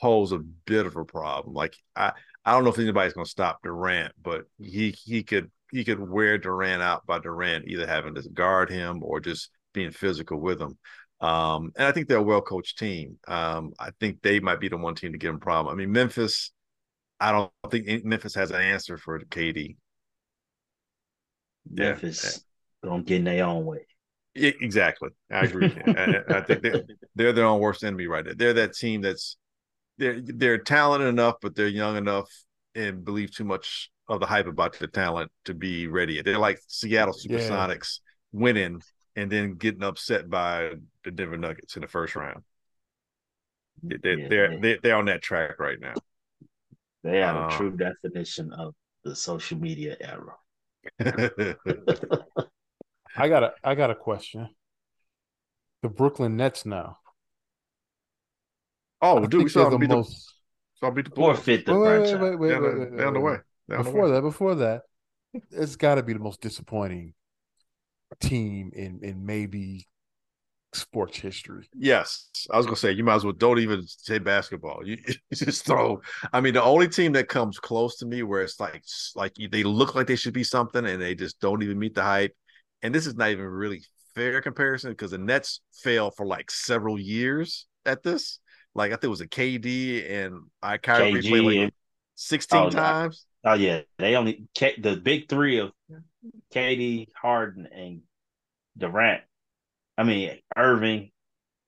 pose a bit of a problem. Like I, I don't know if anybody's going to stop Durant, but he he could he could wear Durant out by Durant either having to guard him or just being physical with him. Um, and I think they're a well-coached team. Um, I think they might be the one team to give them a problem. I mean, Memphis, I don't think Memphis has an answer for K D. Memphis yeah. going to get in their own way. It, exactly. I agree. I, I think they're, they're their own worst enemy right there. They're that team that's they're, – they're talented enough, but they're young enough and believe too much of the hype about the talent to be ready. They're like Seattle Supersonics yeah. winning – and then getting upset by the Denver Nuggets in the first round. They, they, yeah, they're, they, they're on that track right now. They are um, the true definition of the social media era. I got a, I got a question. The Brooklyn Nets now. Oh, I dude, we saw them beat the most. Saw beat the Bulls. Wait, wait, wait, wait, down, wait, wait, down wait, the way. Down before the way. that, before that, it's got to be the most disappointing team in in maybe sports history. Yes, I was gonna say you might as well don't even say basketball. You, you just throw. I mean, the only team that comes close to me where it's like like they look like they should be something and they just don't even meet the hype. And this is not even really fair comparison, because the Nets failed for like several years at this. Like I think it was a K D and I Kyrie played like sixteen oh, times. Oh yeah, they only the big three of K D, Harden, and Durant. I mean, Irving,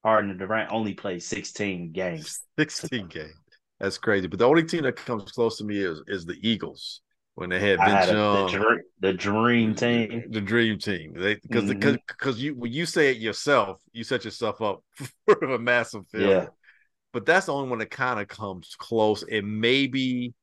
Harden, and Durant only played sixteen games. sixteen games. That's crazy. But the only team that comes close to me is, is the Eagles, when they had Vince Young. The, the dream team. The dream team. Because mm-hmm. because you when you say it yourself, you set yourself up for a massive failure. Yeah. But that's the only one that kind of comes close. And maybe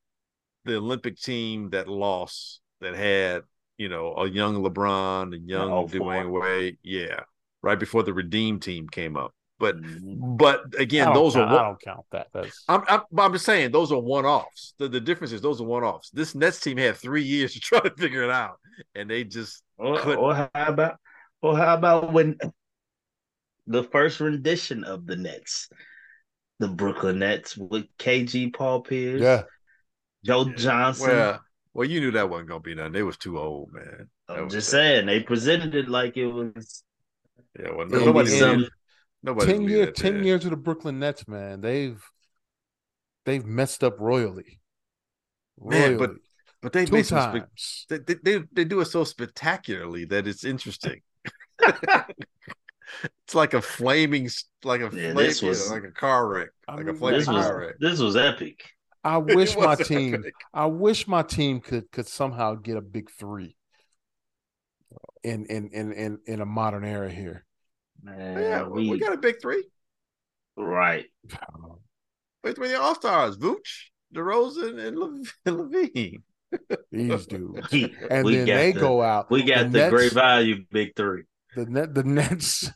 the Olympic team that lost, that had – you know, a young LeBron, a young oh, Dwyane Wade, yeah, right before the Redeem team came up. But, but again, those count, are one- I don't count that. That's... I'm, I'm, I'm just saying those are one offs. The, the difference is those are one offs. This Nets team had three years to try to figure it out, and they just. Or, or how about, or how about when the first rendition of the Nets, the Brooklyn Nets with K G, Paul Pierce, yeah. Joe Johnson. Well, Well, you knew that wasn't going to be nothing. They was too old, man. That I'm just saying. They presented it like it was. Yeah, well, nobody. Some, nobody ten year, that, ten man. years of the Brooklyn Nets, man. They've they've messed up royally. royally. Man, but but they Two times. They, they they do it so spectacularly that it's interesting. It's like a flaming, like a yeah, flaming, was, like a car wreck, I like mean, a flaming this was, car wreck. This was epic. I wish my team epic. I wish my team could could somehow get a big three in in in in, in a modern era here. Man, yeah, we, we got a big three. Right. Big three all-stars, Vooch, DeRozan, and, Le- and Levine. These dudes. And we then they the, go out. We got the, the Nets, great value big three. The net the Nets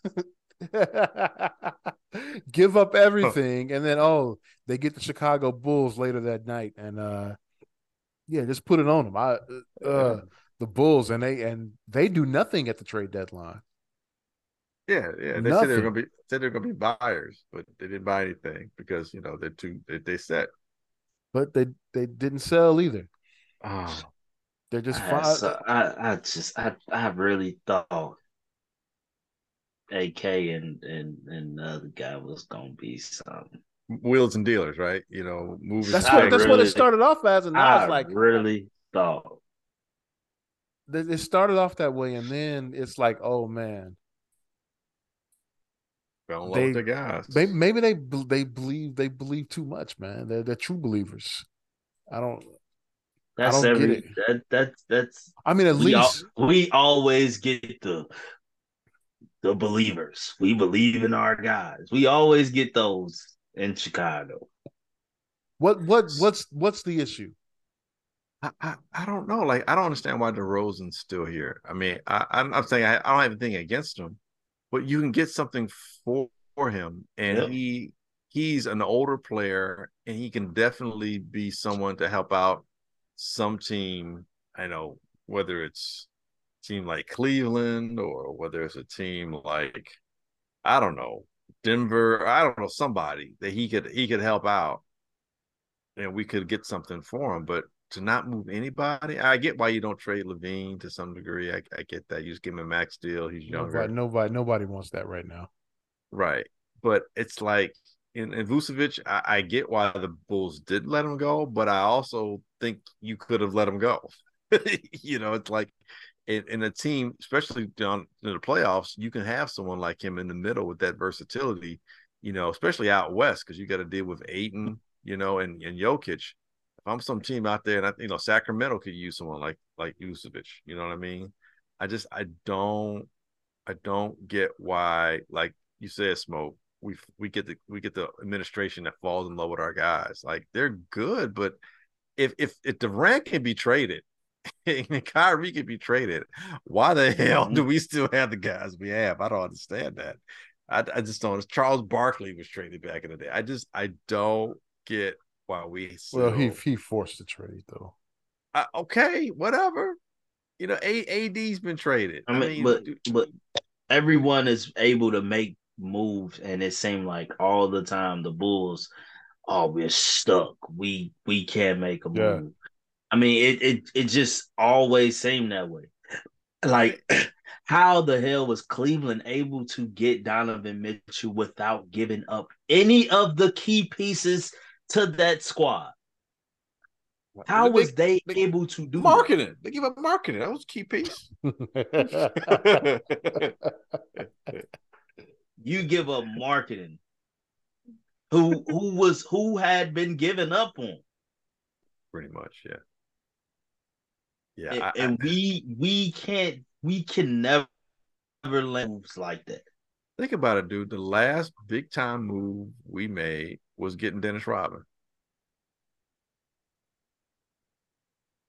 give up everything, and then oh, they get the Chicago Bulls later that night, and uh, yeah, just put it on them. I uh, the Bulls, and they and they do nothing at the trade deadline. Yeah, yeah, they nothing. said they were gonna be said they're gonna be buyers, but they didn't buy anything because you know they're too they, they set, but they they didn't sell either. Oh, they're just I, five. So, I I just I I really thought A K and and and the other guy was gonna be something. Wheels and dealers, right? You know, moving. That's what I that's really, what it started off as, and I, I was like, really thought it started off that way, and then it's like, oh man, don't love the guys. They, maybe they they believe they believe too much, man. They're they're true believers. I don't. That's I don't every, get it. That, that, that's, I mean, at we least al- we always get the the believers. We believe in our guys. We always get those in Chicago. What what what's what's the issue? I, I, I don't know. Like, I don't understand why DeRozan's still here. I mean, I, I'm, I'm saying I, I don't have anything against him, but you can get something for him, and yeah. he he's an older player, and he can definitely be someone to help out some team. I know whether it's a team like Cleveland or whether it's a team like, I don't know, Denver. I don't know, somebody that he could he could help out, and we could get something for him, but. To not move anybody, I get why you don't trade Levine to some degree. I, I get that. You just give him a max deal. He's younger. Nobody, nobody, nobody wants that right now. Right, but it's like in, in Vucevic, I, I get why the Bulls did let him go, but I also think you could have let him go. You know, it's like in, in a team, especially down in the playoffs, you can have someone like him in the middle with that versatility. You know, especially out west because you got to deal with Ayton, you know, and and Jokic. If I'm some team out there, and I, you know, Sacramento could use someone like like Vucevic. You know what I mean? I just I don't I don't get why, like you said, Smoke. We we get the we get the administration that falls in love with our guys. Like they're good, but if if, if Durant can be traded and Kyrie can be traded, why the hell do we still have the guys we have? I don't understand that. I I just don't. Charles Barkley was traded back in the day. I just I don't get. Wow, we so, well, he he forced the trade though. Uh, okay, whatever. You know, A, AD's been traded. I mean, I mean but dude, but everyone is able to make moves, and it seemed like all the time the Bulls, oh, we're stuck. We we can't make a move. Yeah. I mean, it it it just always seemed that way. Like, how the hell was Cleveland able to get Donovan Mitchell without giving up any of the key pieces to that squad? How they, was they, they able to do marketing? That? They gave up marketing. That was a key piece. You give up marketing. Who who was who had been given up on? Pretty much, yeah. Yeah. And, I, and I, we we can't we can never, never let moves like that. Think about it, dude. The last big time move we made was getting Dennis Rodman.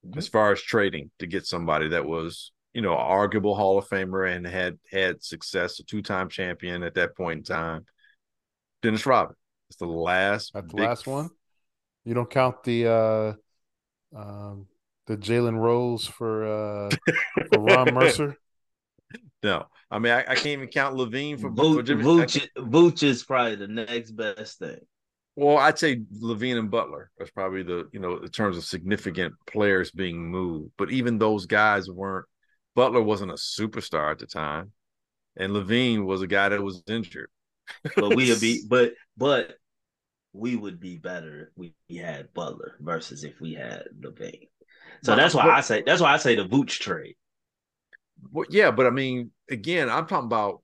Mm-hmm. As far as trading to get somebody that was, you know, arguable Hall of Famer and had had success, a two-time champion at that point in time. Dennis Rodman. It's the last That's big... the last one. You don't count the uh um the Jalen Rose for uh for Ron Mercer. No, I mean, I, I can't even count Levine for, Bo- for Jimmy. Vooch, Vooch is probably the next best thing. Well, I'd say Levine and Butler. That's probably the, you know, in terms of significant players being moved. But even those guys weren't, Butler wasn't a superstar at the time. And Levine was a guy that was injured. But we would be, but, but we would be better if we had Butler versus if we had Levine. So that's why I say, that's why I say the Vooch trade. Well, yeah, but I mean, again, I'm talking about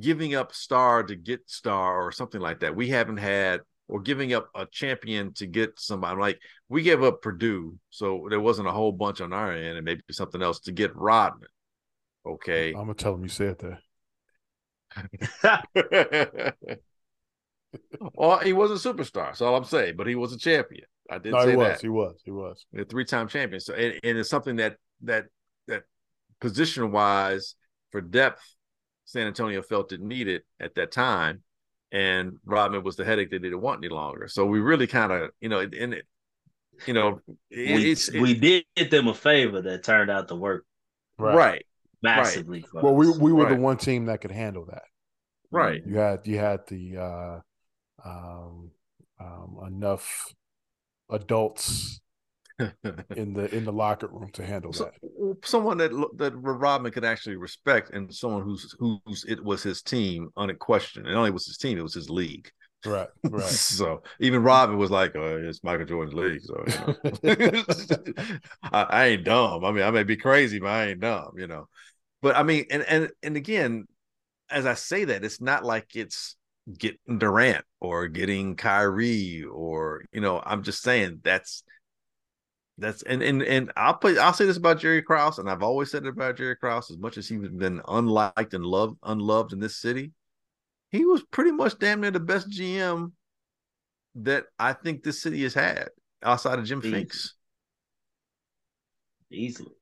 giving up star to get star or something like that. We haven't had, or giving up a champion to get somebody. Like, we gave up Purdue, so there wasn't a whole bunch on our end, and maybe something else to get Rodman. Okay, I'm gonna tell him you said that. Well, he was a superstar. That's all I'm saying. But he was a champion. I did no, say he was, that. He was. He was. He was a three-time champion. So, and, and it's something that that that. Position wise, for depth, San Antonio felt it needed at that time, and Rodman was the headache they didn't want any longer. So we really kind of, you know, in it, you know, it, we, it's, we it, did them a favor that turned out to work right, right. massively. Right. Well, we we were right. the one team that could handle that. Right. You had you had the uh, um, um, enough adults in the in the locker room to handle so, that. Someone that that Rodman could actually respect, and someone who's who's it was his team, unquestioned. It only was his team; it was his league. Right, right. So even Rodman was like, oh, "It's Michael Jordan's league." So you know. I, I ain't dumb. I mean, I may be crazy, but I ain't dumb. You know. But I mean, and and and again, as I say that, it's not like it's getting Durant or getting Kyrie or, you know. I'm just saying that's. That's and and and I'll put I'll say this about Jerry Krause, and I've always said it about Jerry Krause. As much as he's been unliked and loved, unloved in this city, he was pretty much damn near the best G M that I think this city has had outside of Jim Easily. Finks. Easily,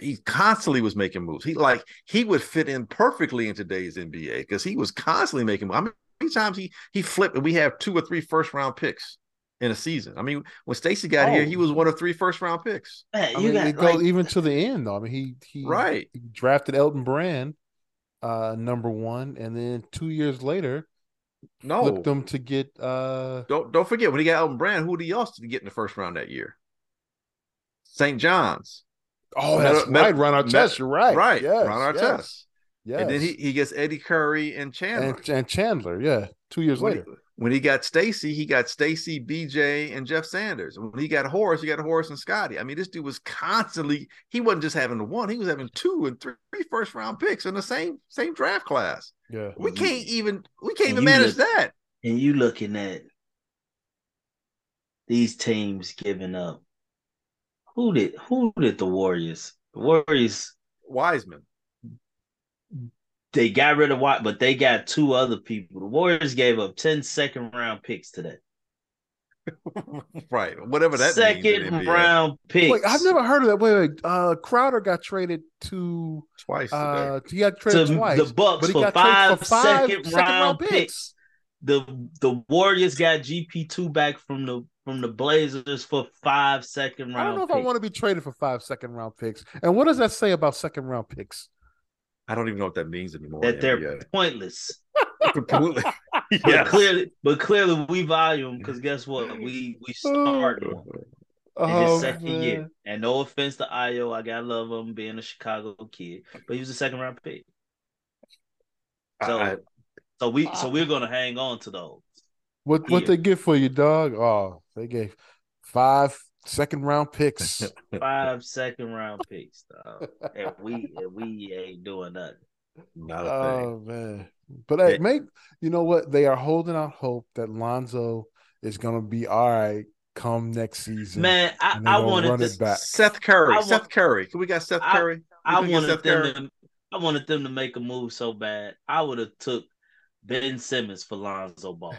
he constantly was making moves. He like he would fit in perfectly in today's N B A because he was constantly making. I mean, many times he he flipped, and we have two or three first round picks in a season. I mean, when Stacy got oh. here, he was one of three first round picks. Man, I you mean, got, it like, goes even to the end. Though. I mean, he he, right. he drafted Elton Brand uh, number one, and then two years later, no, flipped them to get. Uh, don't don't forget when he got Elton Brand. Who did he also get in the first round that year? Saint John's. Oh, that's Met, right, Ron Artest. Met, you're right, right, yes, Ron Artest. Yes, yes. And then he, he gets Eddie Curry and Chandler and, and Chandler. Yeah, two years when later. He, When he got Stacy, he got Stacy, B J, and Jeff Sanders. When he got Horace, he got Horace and Scotty. I mean, this dude was constantly – he wasn't just having one. He was having two and three first-round picks in the same same draft class. Yeah, we can't even – we can't even manage that. And you looking at these teams giving up. Who did who did the Warriors? The Warriors – Wiseman. They got rid of Watt, but they got two other people. The Warriors gave up ten second-round picks today. Right, whatever that second means. Second-round picks. Wait, I've never heard of that. Wait, wait. Uh, Crowder got traded to twice. Uh, he got traded to twice. The Bucks but he for, got five for five second-round second picks. picks. The the Warriors got G P two back from the from the Blazers for five second-round picks. I don't know if picks. I want to be traded for five second-round picks. And what does that say about second-round picks? I don't even know what that means anymore. That they're yeah. pointless. Completely. Yes. But clearly, but clearly we volume because guess what? We we started oh, in his second man. year. And no offense to Ayo, I gotta love him being a Chicago kid, but he was a second round pick. So, I, so we I, so we're gonna hang on to those. What here. what they get for you, dog? Oh, they gave five. Second round picks, five second round picks, dog. And we and we ain't doing nothing. Not a oh thing. man! But hey, yeah. mate, you know what? They are holding out hope that Lonzo is gonna be all right come next season. Man, I, I wanted this back. Seth Curry. Want, Seth Curry. Can we got Seth Curry? I, I wanted them. To, I wanted them to make a move so bad. I would have took Ben Simmons for Lonzo Ball.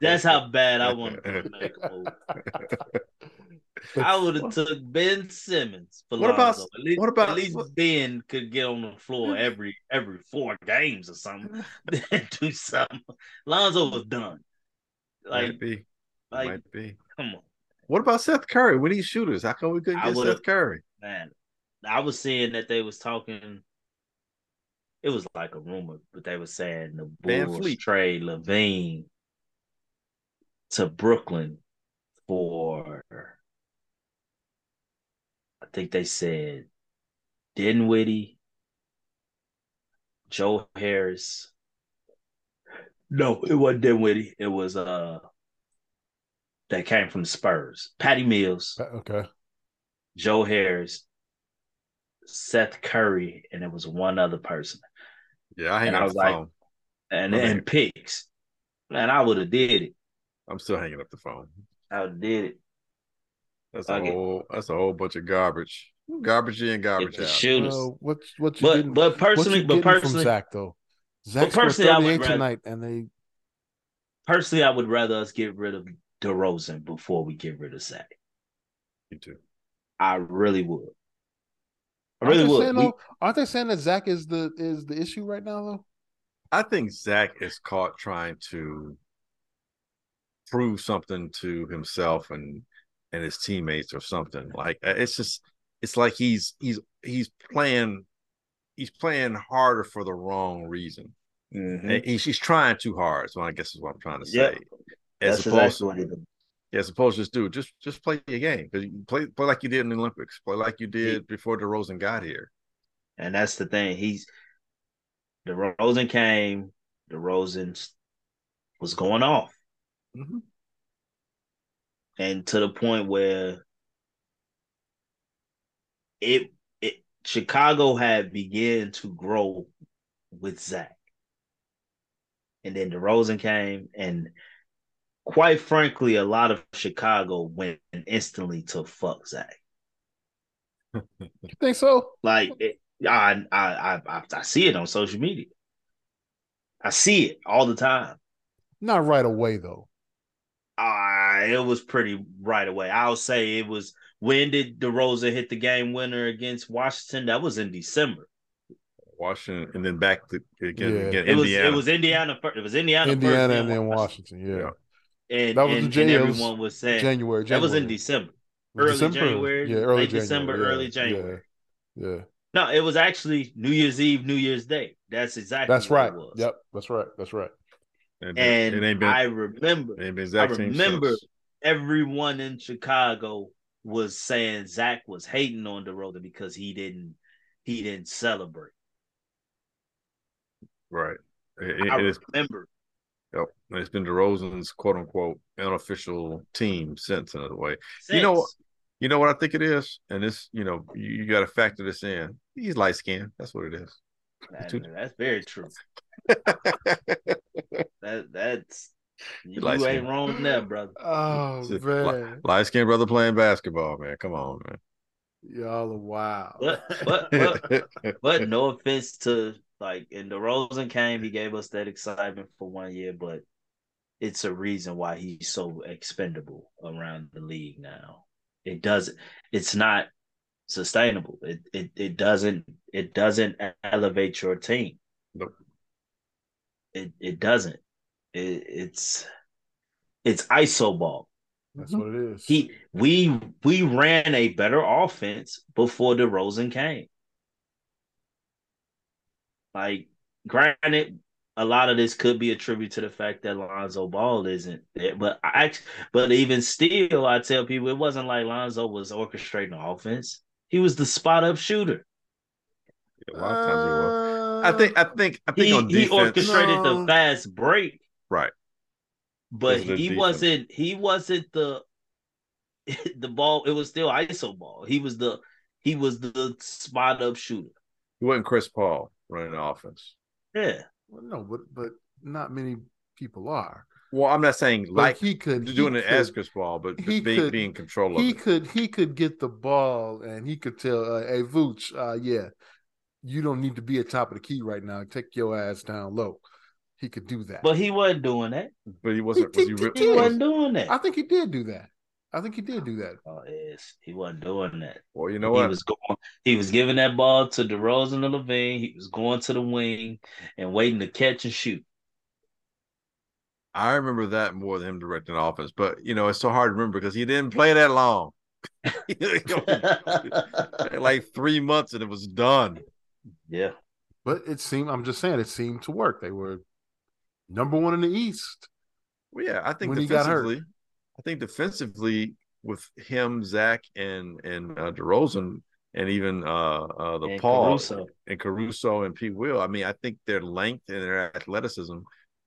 That's how bad I wanted them to make a move. I would have took Ben Simmons for what Lonzo. About, at least, what about at least what? Ben could get on the floor every every four games or something. Do something. Lonzo was done. Like, might be. Like, might be. Come on. What about Seth Curry? When these shooters, how come we couldn't get Seth Curry? Man, I was seeing that they was talking. It was like a rumor, but they were saying the Bulls trade LaVine to Brooklyn for. I think they said Dinwiddie, Joe Harris. No, it wasn't Dinwiddie. It was uh that came from the Spurs. Patty Mills. Okay. Joe Harris, Seth Curry, and it was one other person. Yeah, I hang up the like, phone. And I'm and hanging. picks. Man, I would have did it. I'm still hanging up the phone. I would have did it. That's a whole. That's a whole bunch of garbage, garbage in, garbage out. Shooters. Uh, what, what you but, getting, but personally, what you but personally, from Zach though, Zach's but personally, I would rather, tonight, and they. Personally, I would rather us get rid of DeRozan before we get rid of Zach. Me too. I really would. I really aren't would. Saying, we, though, aren't they saying that Zach is the is the issue right now though? I think Zach is caught trying to prove something to himself and. and his teammates or something. Like it's just it's like he's he's he's playing he's playing harder for the wrong reason. Mm-hmm. And he, he's trying too hard. So I guess is what I'm trying to say. Yep. As That's opposed to yeah, as opposed to just do just just play your game. Play play like you did in the Olympics. Play like you did he, before DeRozan got here. And that's the thing. He's DeRozan came. DeRozan was going off. Mm-hmm. And to the point where it, it Chicago had began to grow with Zach. And then DeRozan came, and quite frankly, a lot of Chicago went instantly to fuck Zach. You think so? Like, it, I, I, I, I see it on social media. I see it all the time. Not right away, though. Uh, it was pretty right away. I'll say it was – when did DeRozan hit the game winner against Washington? That was in December. Washington, and then back to again, yeah. again it Indiana. Was, it was Indiana first. It was Indiana, Indiana first, and then Washington, Washington yeah. And, that was and, the and everyone was saying – January. That was in December. Early December? January. Yeah, early January. December, yeah. early January. Yeah. yeah. No, it was actually New Year's Eve, New Year's Day. That's exactly that's what right. it was. Yep, that's right. That's right. And, and it ain't been, I remember, it ain't been Zach I remember everyone in Chicago was saying Zach was hating on DeRozan because he didn't, he didn't celebrate. Right. It, I it remember. Yep. It's been DeRozan's quote unquote unofficial team since another way. Since. You know, you know what I think it is, and this, you know, you, you got to factor this in. He's light skinned. That's what it is. That, that's very true. that that's you light ain't skin. Wrong there, brother. Oh man, light skinned brother playing basketball, man. Come on, man. Y'all are wild. But but, but, but no offense to like, and DeRozan came, he gave us that excitement for one year, but it's a reason why he's so expendable around the league now. It doesn't. It's not sustainable. It it it doesn't. It doesn't elevate your team. Nope. It it doesn't. It, it's it's iso ball. That's what it is. He we we ran a better offense before DeRozan came. Like, granted, a lot of this could be a tribute to the fact that Lonzo Ball isn't there. But I, but even still, I tell people it wasn't like Lonzo was orchestrating the offense. He was the spot up shooter. Yeah, a lot of times he was. I think I think I think he, on defense, he orchestrated no. the fast break. Right. But he defense. wasn't he wasn't the the ball, it was still iso ball. He was the he was the spot up shooter. He wasn't Chris Paul running the offense. Yeah. Well, no, but but not many people are. Well, I'm not saying like, like he could doing he an Asker's ball, but he being, could, being in control of he it. could he could get the ball and he could tell, uh, hey Vooch, uh, yeah, you don't need to be at top of the key right now. Take your ass down low. He could do that, but he wasn't doing that. But he wasn't. He, was he, he, really, he wasn't doing that. I think he did do that. I think he did do that. Oh yes, he wasn't doing that. Well, you know what? He was going. He was giving that ball to DeRozan and Levine. He was going to the wing and waiting to catch and shoot. I remember that more than him directing the offense, but you know it's so hard to remember because he didn't play that long. Like three months and it was done. Yeah, but it seemed. I'm just saying, it seemed to work. They were number one in the East. Well, yeah, I think when he got hurt. I think defensively with him, Zach, and and uh, DeRozan, and even uh, uh, the and Paul Caruso. and Caruso and P. Will. I mean, I think their length and their athleticism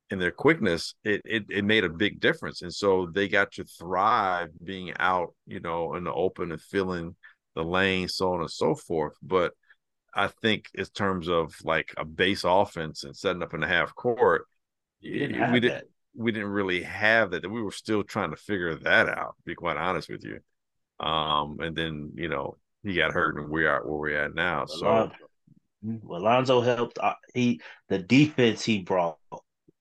and their quickness it, it it made a big difference, and so they got to thrive being out, you know, in the open and filling the lane, so on and so forth. But I think in terms of like a base offense and setting up in the half court, we didn't. We did, we didn't really have that. We were still trying to figure that out, to be quite honest with you. Um, and then, you know, he got hurt and we are where we're at now. So well, Lonzo helped. Uh, he the defense he brought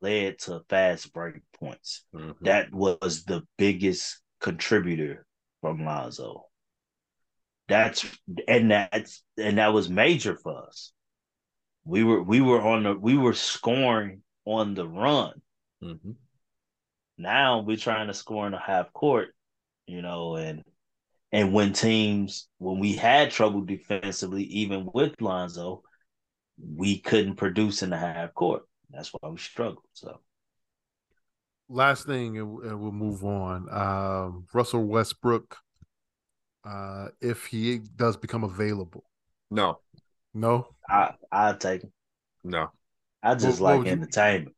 led to fast break points. Mm-hmm. That was the biggest contributor from Lonzo. That's and that's and that was major for us. We were we were on the we were scoring on the run. Mm-hmm. Now we're trying to score in a half court, you know, and and when teams when we had trouble defensively, even with Lonzo, we couldn't produce in the half court. That's why we struggled. So, last thing, and we'll move on. Um, Russell Westbrook, uh, if he does become available, no, no, I I'll take him. No, I just what, like what entertainment. You-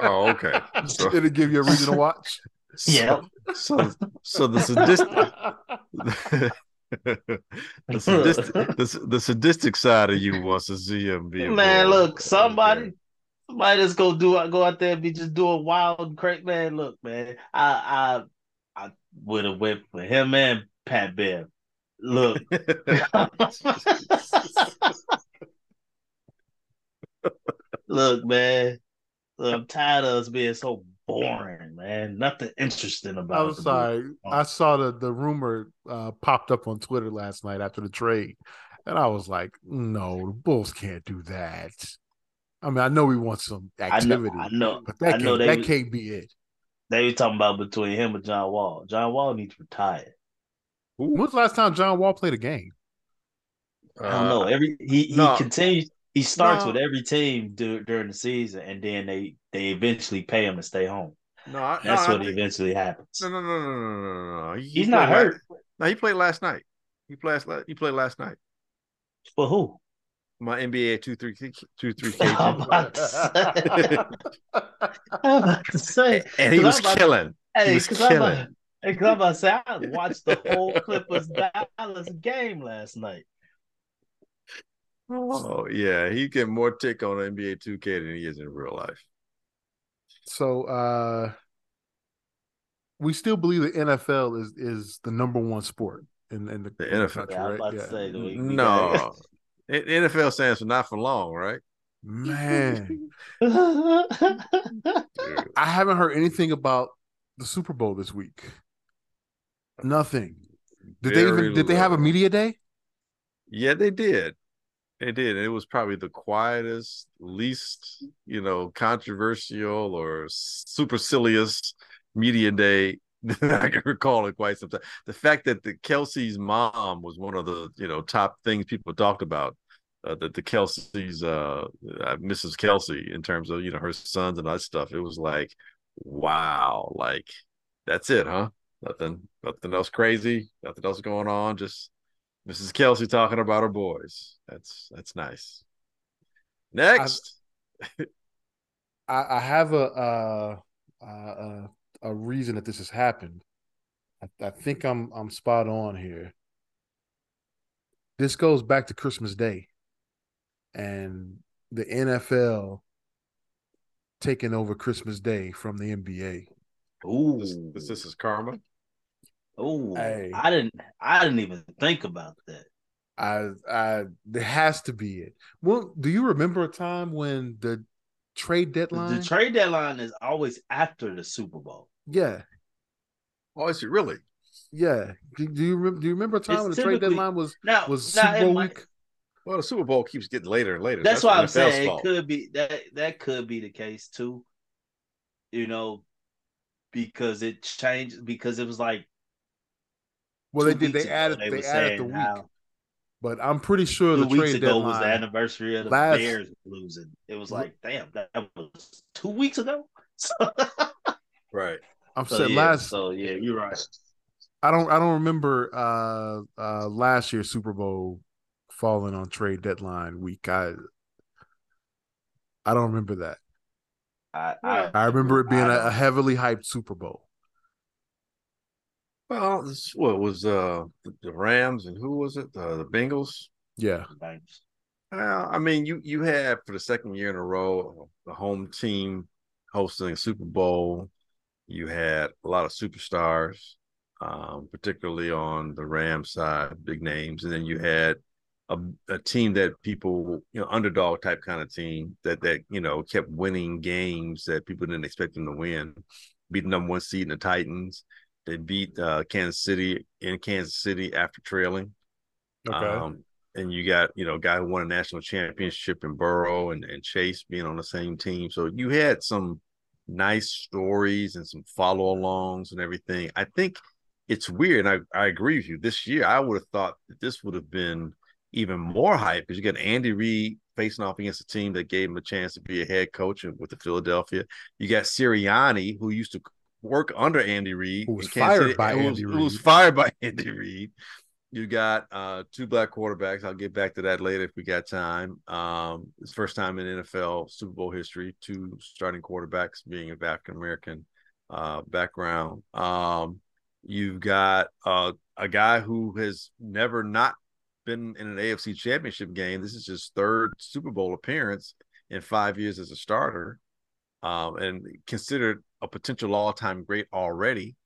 Oh, okay. So, it'll give you a reason to watch. Yeah. So, so the sadistic, the, sadistic the, the sadistic side of you wants to see him be. Man, look, somebody, Somebody just go do go out there and be just doing wild, crazy, man. Look, man, I I I would have went for him and Pat Bev. Look, look, man. Look, I'm tired of us being so boring, man. Nothing interesting about. I'm sorry. Movie. I saw the the rumor uh, popped up on Twitter last night after the trade, and I was like, no, the Bulls can't do that. I mean, I know we want some activity. I know, I know but that, I know can't, they that was, can't be it. They were talking about between him and John Wall. John Wall needs to retire. When's the last time John Wall played a game? I don't uh, know. Every he he no. continues. He starts no. with every team do, during the season, and then they, they eventually pay him to stay home. No, I, that's no, what I, eventually happens. No, no, no, no, no, no, no. He, He's he not hurt. Last, no, he played last night. He played. He played last night. For who? My N B A two three K. I'm about to say. I'm about to say. And he was about, killing. Hey, he was killing. I'm about, hey, I'm about to say, I watched the whole Clippers Dallas game last night. Oh, yeah. He get more tick on N B A two K than he is in real life. So, uh, we still believe the N F L is, is the number one sport in, in the, the N F L. Yeah, I'm about right? to yeah. say, the week, no. N F L stands for not for long, right? Man. I haven't heard anything about the Super Bowl this week. Nothing. Did Very they even did they have a media day? Yeah, they did. They did. It was probably the quietest, least, you know, controversial or supercilious media day I can recall it quite some time. The fact that the Kelce's mom was one of the you know top things people talked about, uh, that the Kelce's uh, Missus Kelce in terms of you know her sons and all that stuff. It was like, wow, like that's it, huh? Nothing, nothing else crazy, nothing else going on. Just Missus Kelce talking about her boys. That's that's nice. Next, I, I have a. Uh, uh, uh... a reason that this has happened. I, I think I'm I'm spot on here. This goes back to Christmas Day and the N F L taking over Christmas Day from the N B A. Ooh, this, this, this is karma. Ooh, hey, I didn't I didn't even think about that. I I there has to be it. Well, do you remember a time when the trade deadline? The trade deadline is always after the Super Bowl. Yeah. Oh, is it really? Yeah. Do, do you re- do you remember a time it's when the trade deadline was now, was Super Bowl might, week? Well, the Super Bowl keeps getting later and later. That's, that's why I'm saying fault. It could be that that could be the case too. You know, because it changed because it was like. Well, they did. They added. They, they added the week. How, But I'm pretty sure two the weeks trade ago deadline was the anniversary of the last... Bears losing. It was like, damn, that was two weeks ago. Right. I'm so, saying yeah, last. So yeah, you're right. I don't. I don't remember uh, uh, last year's Super Bowl falling on trade deadline week. I. I don't remember that. I. I, I remember it being a, a heavily hyped Super Bowl. Well, this, what was uh, the Rams and who was it? Uh, the Bengals? Yeah. Thanks. Uh, I mean, you you had for the second year in a row the home team hosting a Super Bowl. You had a lot of superstars, um, particularly on the Rams side, big names. And then you had a, a team that people, you know, underdog type kind of team that, that, you know, kept winning games that people didn't expect them to win, beat the number one seed in the Titans. They beat uh, Kansas City in Kansas City after trailing. Okay. Um, and you got, you know, a guy who won a national championship in Burrow and, and Chase being on the same team. So you had some nice stories and some follow-alongs and everything. I think it's weird, and I, I agree with you. This year, I would have thought that this would have been even more hype because you got Andy Reid facing off against a team that gave him a chance to be a head coach with the Philadelphia. You got Sirianni, who used to – work under Andy Reid. Who was fired by Andy Reid. Who was fired by Andy Reid. You got uh, two black quarterbacks. I'll get back to that later if we got time. Um, it's the first time in N F L Super Bowl history, two starting quarterbacks being of African-American uh, background. Um, you've got uh, a guy who has never not been in an A F C championship game. This is his third Super Bowl appearance. in five years as a starter, um, and considered a potential all-time great already.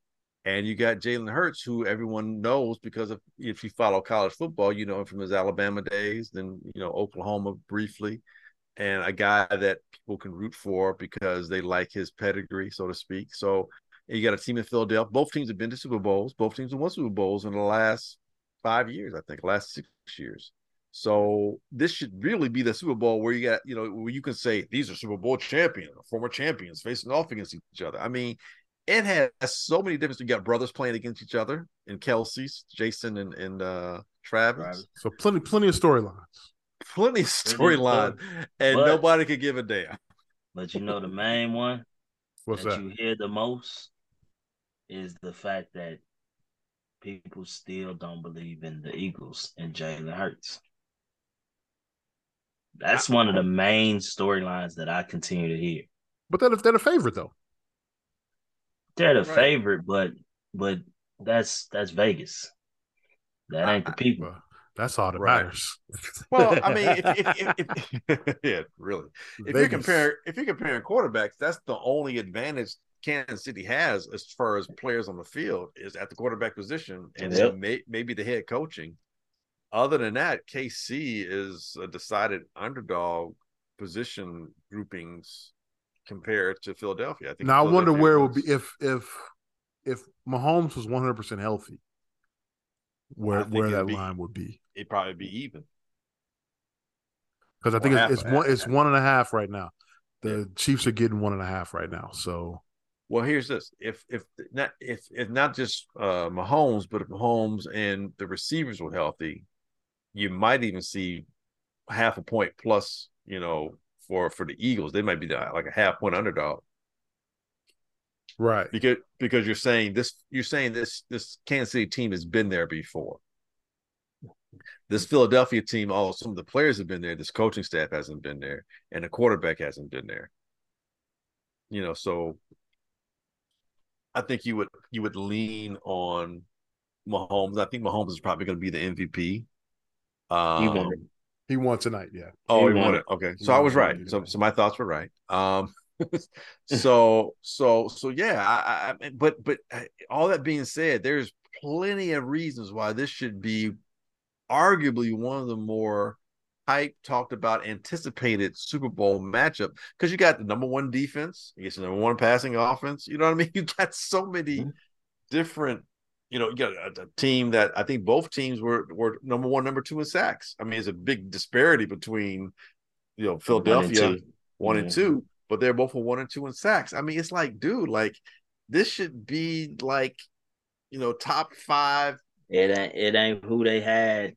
And you got Jalen Hurts, who everyone knows because of, if you follow college football, you know him from his Alabama days, then, you know, Oklahoma briefly, and a guy that people can root for because they like his pedigree, so to speak. So you got a team in Philadelphia. Both teams have been to Super Bowls. Both teams have won Super Bowls in the last five years, I think, last six years. So this should really be the Super Bowl where you got, you know, where you can say these are Super Bowl champions, former champions facing off against each other. I mean, it has so many differences. You got brothers playing against each other, and Kelce's, Jason and, and uh, Travis. So plenty, plenty of storylines. Plenty of storyline, and but, nobody could give a damn. But you know the main one What's that, that you hear the most is the fact that people still don't believe in the Eagles and Jalen Hurts. That's one of the main storylines that I continue to hear. But they're, they're the favorite, though. They're the right. favorite, but but that's that's Vegas. That ain't the people. That's all that right. matters. Well, I mean, if, if, if, if, yeah, really. Vegas. If you compare, if you're comparing quarterbacks, that's the only advantage Kansas City has as far as players on the field is at the quarterback position, and yep. may, maybe the head coaching. Other than that, K C is a decided underdog position groupings compared to Philadelphia. I think now I wonder where it would be if if if Mahomes was one hundred percent healthy, where where that be, line would be. It'd probably be even, because I think it's, it's half, one half, it's half. one and a half right now. The yeah. Chiefs are getting one and a half right now. So, well, here's this: if if not if if not just uh, Mahomes, but if Mahomes and the receivers were healthy, you might even see half a point plus. You know. For for the Eagles, they might be like a half point underdog, right? Because because you're saying this, you're saying this this Kansas City team has been there before. This Philadelphia team, all some of the players have been there. This coaching staff hasn't been there, and the quarterback hasn't been there. You know, so I think you would you would lean on Mahomes. I think Mahomes is probably going to be the M V P. Um, he won it. He won tonight, yeah. Oh, he, he won it. Okay, so I was right. So, so my thoughts were right. Um, so, so, so, yeah. I, I, but, but, all that being said, there's plenty of reasons why this should be arguably one of the more hype, talked about, anticipated Super Bowl matchup, because you got the number one defense, you get the number one passing offense. You know what I mean? You got so many different. You know, you got a, a team that I think both teams were were number one, number two in sacks. I mean, it's a big disparity between, you know, Philadelphia one and two, one yeah. and two but they're both for one and two in sacks. I mean, it's like, dude, like this should be like, you know, top five. It ain't it ain't who they had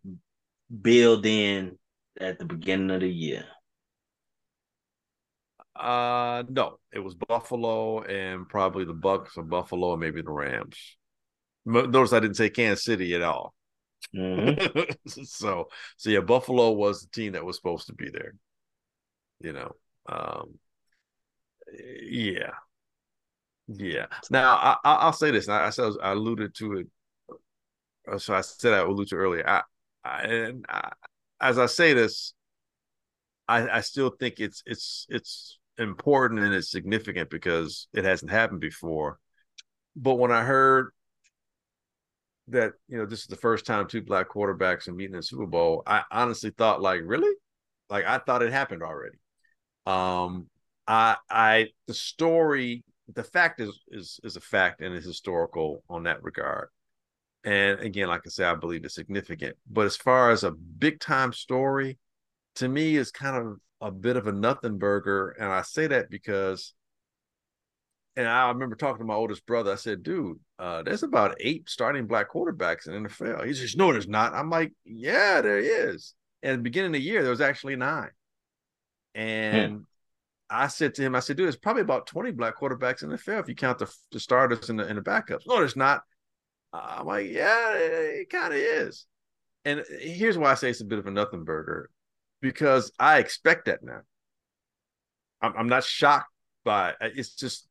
built in at the beginning of the year. Uh no, it was Buffalo and probably the Bucks or Buffalo and maybe the Rams. Notice I didn't say Kansas City at all. Mm-hmm. so, so yeah, Buffalo was the team that was supposed to be there. You know, um, yeah, yeah. Now I, I'll say this. I, I said I alluded to it. So I said I alluded to earlier. I, I and I, as I say this, I, I still think it's it's it's important and it's significant because it hasn't happened before. But when I heard that, you know, this is the first time two black quarterbacks are meeting in the Super Bowl, I honestly thought, like, really? Like, I thought it happened already. Um, I, I, the story, the fact is, is, is a fact and is historical on that regard. And again, like I said, I believe it's significant. But as far as a big time story, to me, is kind of a bit of a nothing burger. And I say that because, and I remember talking to my oldest brother. I said, dude, uh, there's about eight starting black quarterbacks in the N F L. He says, no, there's not. I'm like, yeah, there is. And at the beginning of the year, there was actually nine. And hmm. I said to him, I said, dude, there's probably about twenty black quarterbacks in the N F L if you count the, the starters and the, and the backups. No, there's not. Uh, I'm like, yeah, it, it kind of is. And here's why I say it's a bit of a nothing burger, because I expect that now. I'm, I'm not shocked by it. It's just,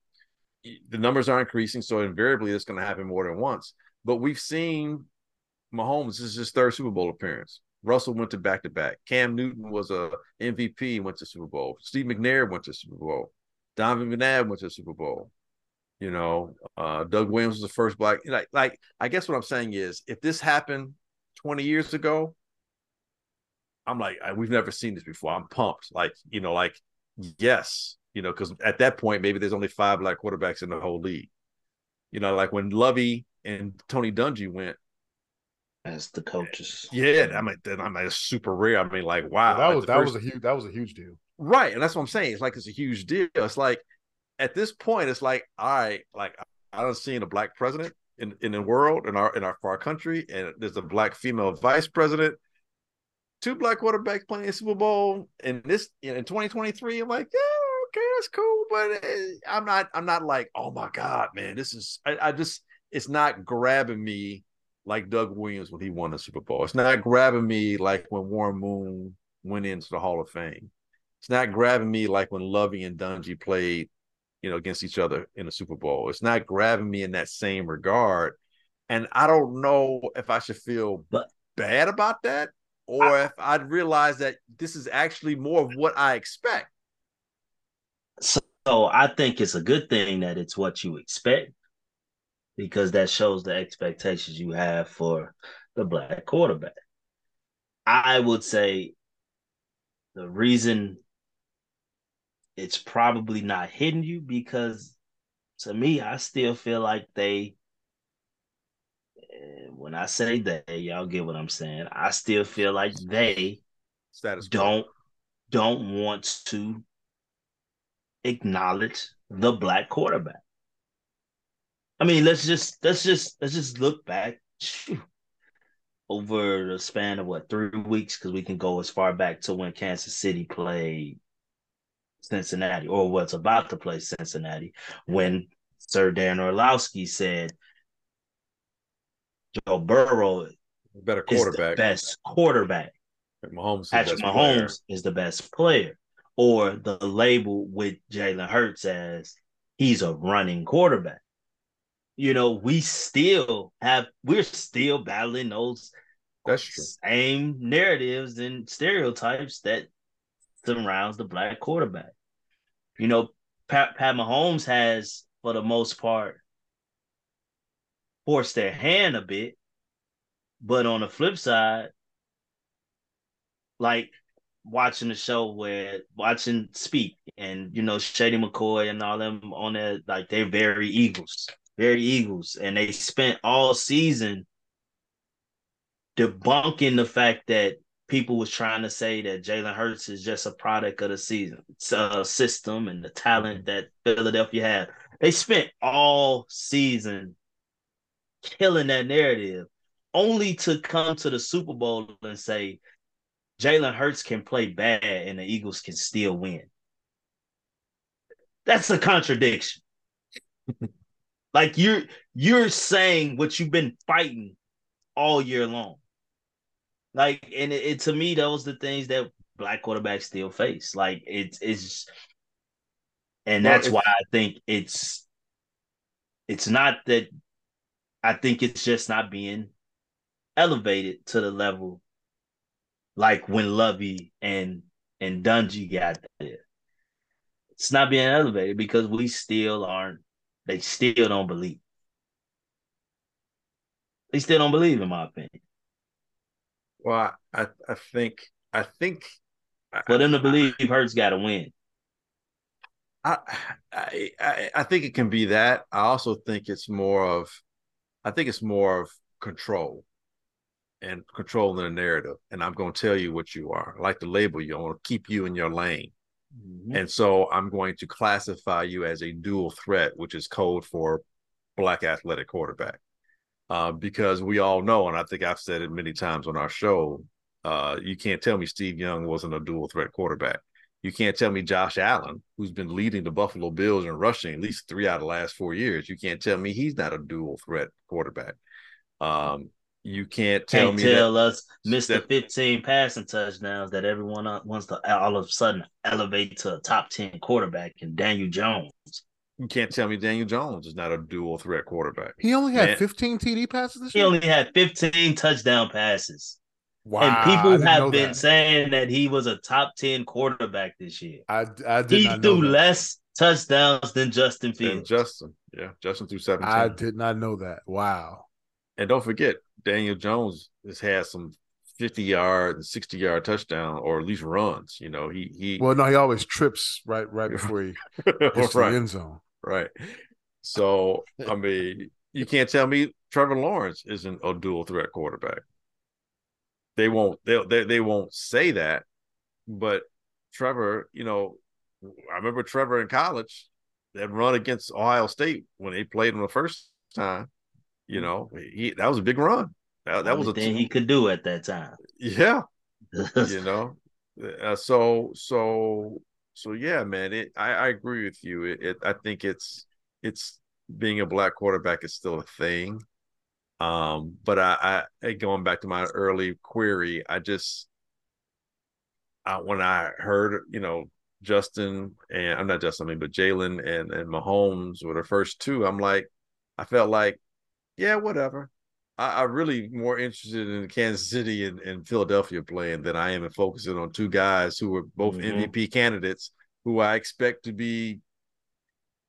the numbers are increasing, so invariably it's going to happen more than once. But we've seen Mahomes, this is his third Super Bowl appearance. Russell went to back-to-back. Cam Newton was a M V P, went to Super Bowl. Steve McNair went to Super Bowl. Donovan McNabb went to Super Bowl. You know, uh, Doug Williams was the first black. Like, like, I guess what I'm saying is, if this happened twenty years ago, I'm like, I, we've never seen this before. I'm pumped. Like, you know, like, yes, you know, because at that point, maybe there's only five black quarterbacks in the whole league. You know, like when Lovey and Tony Dungy went, as the coaches, yeah, I mean, I mean, it's super rare. I mean, like, wow, well, that was like that first... was a huge that was a huge deal, right? And that's what I'm saying. It's like it's a huge deal. It's like at this point, it's like, all right, like I don't see a black president in, in the world, in our in our our country, and there's a black female vice president, two black quarterbacks playing in Super Bowl, and this in twenty twenty-three. I'm like, yeah, okay, that's cool, but I'm not, I'm not like, oh my god, man, this is, I, I just, it's not grabbing me like Doug Williams when he won the Super Bowl. It's not grabbing me like when Warren Moon went into the Hall of Fame. It's not grabbing me like when Lovey and Dungy played, you know, against each other in the Super Bowl. It's not grabbing me in that same regard. And I don't know if I should feel but, bad about that or I, if I'd realize that this is actually more of what I expect. So I think it's a good thing that it's what you expect, because that shows the expectations you have for the black quarterback. I would say the reason it's probably not hitting you, because to me, I still feel like they, when I say they, y'all get what I'm saying, I still feel like they Status don't, don't want to acknowledge the black quarterback. I mean, let's just let's just let's just look back whew, over the span of what, three weeks, because we can go as far back to when Kansas City played Cincinnati, or was about to play Cincinnati, when Sir Dan Orlovsky said Joe Burrow better quarterback, is the best quarterback. Mahomes Patrick Mahomes is the best player, or the label with Jalen Hurts as he's a running quarterback. You know, we still have, we're still battling those That's true. same narratives and stereotypes that surrounds the black quarterback. You know, Pat, Pat Mahomes has, for the most part, forced their hand a bit. But on the flip side, like watching the show where, watching Speak and, you know, Shady McCoy and all them on there, like they're very Eagles. Very Eagles, and they spent all season debunking the fact that people was trying to say that Jalen Hurts is just a product of the season uh, system and the talent that Philadelphia had. They spent all season killing that narrative, only to come to the Super Bowl and say Jalen Hurts can play bad and the Eagles can still win. That's a contradiction. Like, you're you're saying what you've been fighting all year long. Like, and it, it, to me, those are the things that black quarterbacks still face. Like, it, it's – and that's why I think it's – it's not that – I think it's just not being elevated to the level like when Lovey and, and Dungy got there. It's not being elevated because we still aren't. They still don't believe. They still don't believe, in my opinion. Well, I, I think I think for them to believe, Hurts got to win. I, I I I think it can be that. I also think it's more of, I think it's more of control, and controlling the narrative. And I'm going to tell you what you are. I like to label you. I want to keep you in your lane. Mm-hmm. And so I'm going to classify you as a dual threat, which is code for black athletic quarterback, uh, because we all know, and I think I've said it many times on our show, uh, you can't tell me Steve Young wasn't a dual threat quarterback. You can't tell me Josh Allen, who's been leading the Buffalo Bills in rushing at least three out of the last four years, you can't tell me he's not a dual threat quarterback. Um, You can't tell can't me tell that us Mister Steph- fifteen passing touchdowns that everyone wants to all of a sudden elevate to a top ten quarterback and Daniel Jones. You can't tell me Daniel Jones is not a dual threat quarterback. He only had Man. fifteen T D passes this year. He only had fifteen touchdown passes. Wow. And people have been that. saying that he was a top ten quarterback this year. I, I did he not know threw that. less touchdowns than Justin Fields. Than Justin, yeah, Justin threw seventeen. I did not know that. Wow. And don't forget, Daniel Jones has had some fifty-yard and sixty-yard touchdown, or at least runs. You know, he he. Well, no, he always trips right right before he hits right. the end zone. Right. So I mean, you can't tell me Trevor Lawrence isn't a dual threat quarterback. They won't. They they they won't say that. But Trevor, you know, I remember Trevor in college that run against Ohio State when they played him the first time. You know, he that was a big run. That, that was a thing he could do at that time. Yeah, you know. Uh, so so so yeah, man. It, I I agree with you. It, it I think it's it's being a black quarterback is still a thing. Um, but I, I going back to my early query, I just I, when I heard, you know, Justin and I'm not Justin, I mean, but Jalen and, and Mahomes were the first two. I'm like, I felt like, yeah, whatever. I, I'm really more interested in Kansas City and, and Philadelphia playing than I am in focusing on two guys who are both mm-hmm. M V P candidates who I expect to be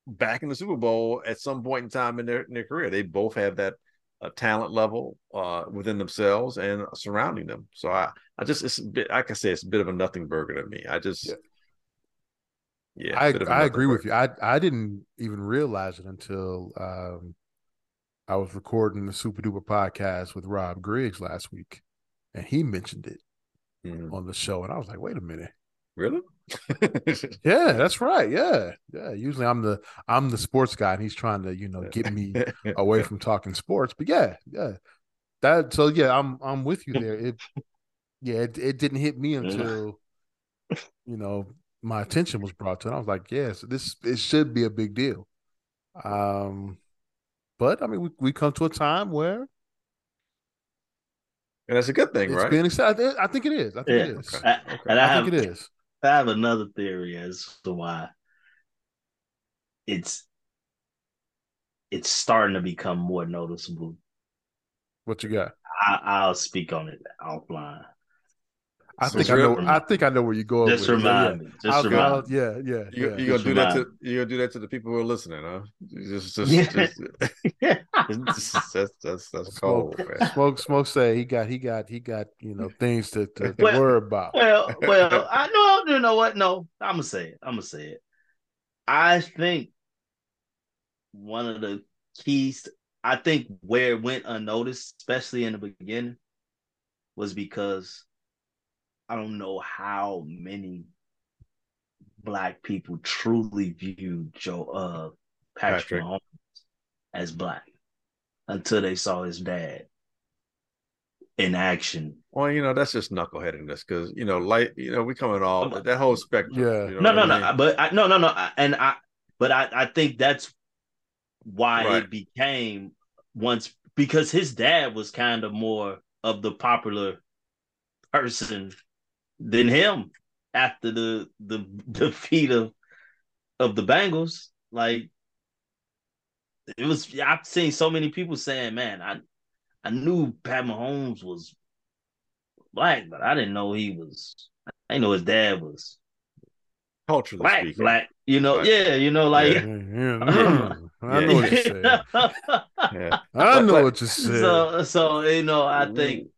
back in the Super Bowl at some point in time in their, in their career. They both have that a talent level uh, within themselves and surrounding them. So I, I just, it's a bit, like I say, it's a bit of a nothing burger to me. I just, yeah, yeah I, I agree burger. with you. I, I didn't even realize it until um, I was recording the Super Duper podcast with Rob Griggs last week, and he mentioned it mm-hmm. on the show. And I was like, wait a minute. Really? Yeah, that's right. Yeah. Yeah. Usually I'm the I'm the sports guy and he's trying to, you know, get me away from talking sports. But yeah, yeah. That so yeah, I'm I'm with you there. It yeah, it, it didn't hit me until you know my attention was brought to it. I was like, yes, yeah, so this it should be a big deal. Um but I mean we, we come to a time where and that's a good thing, it's right? Being excited. I think it is. I think yeah. it is. Okay. I, okay. And I, I have, think it is. I have another theory as to why it's it's starting to become more noticeable. What you got? I, I'll speak on it offline. I so think I know. I think I know where you go. Just with remind it. me. Just I'll, remind I'll, me. Yeah, yeah. You, yeah. You're gonna do that to you gonna do that to the people who are listening, huh? Just, just, yeah. just, yeah. just that's that's that's cold. Smoke, man. Smoke, smoke. Say he got, he got, he got. You know things to, to, well, to worry about. Well, well. I know. You know what? No, I'm gonna say it. I'm gonna say it. I think one of the keys. I think where it went unnoticed, especially in the beginning, was because I don't know how many black people truly view Joe uh, Patrick, Patrick Mahomes as black until they saw his dad in action. Well, you know that's just knuckleheadedness because you know, like you know, we come in all that whole spectrum. Yeah. You know no, no, I mean? no. But I, no, no, no. And I, but I, I think that's why right. it became once because his dad was kind of more of the popular person than him after the the defeat of of the Bengals. Like it was I've seen so many people saying, man, I I knew Pat Mahomes was black, but I didn't know he was I didn't know his dad was culturally black, speaking. black. You know, right. yeah, you know, like yeah, yeah, I know what you said. yeah. I know but, what you said. So so you know, I think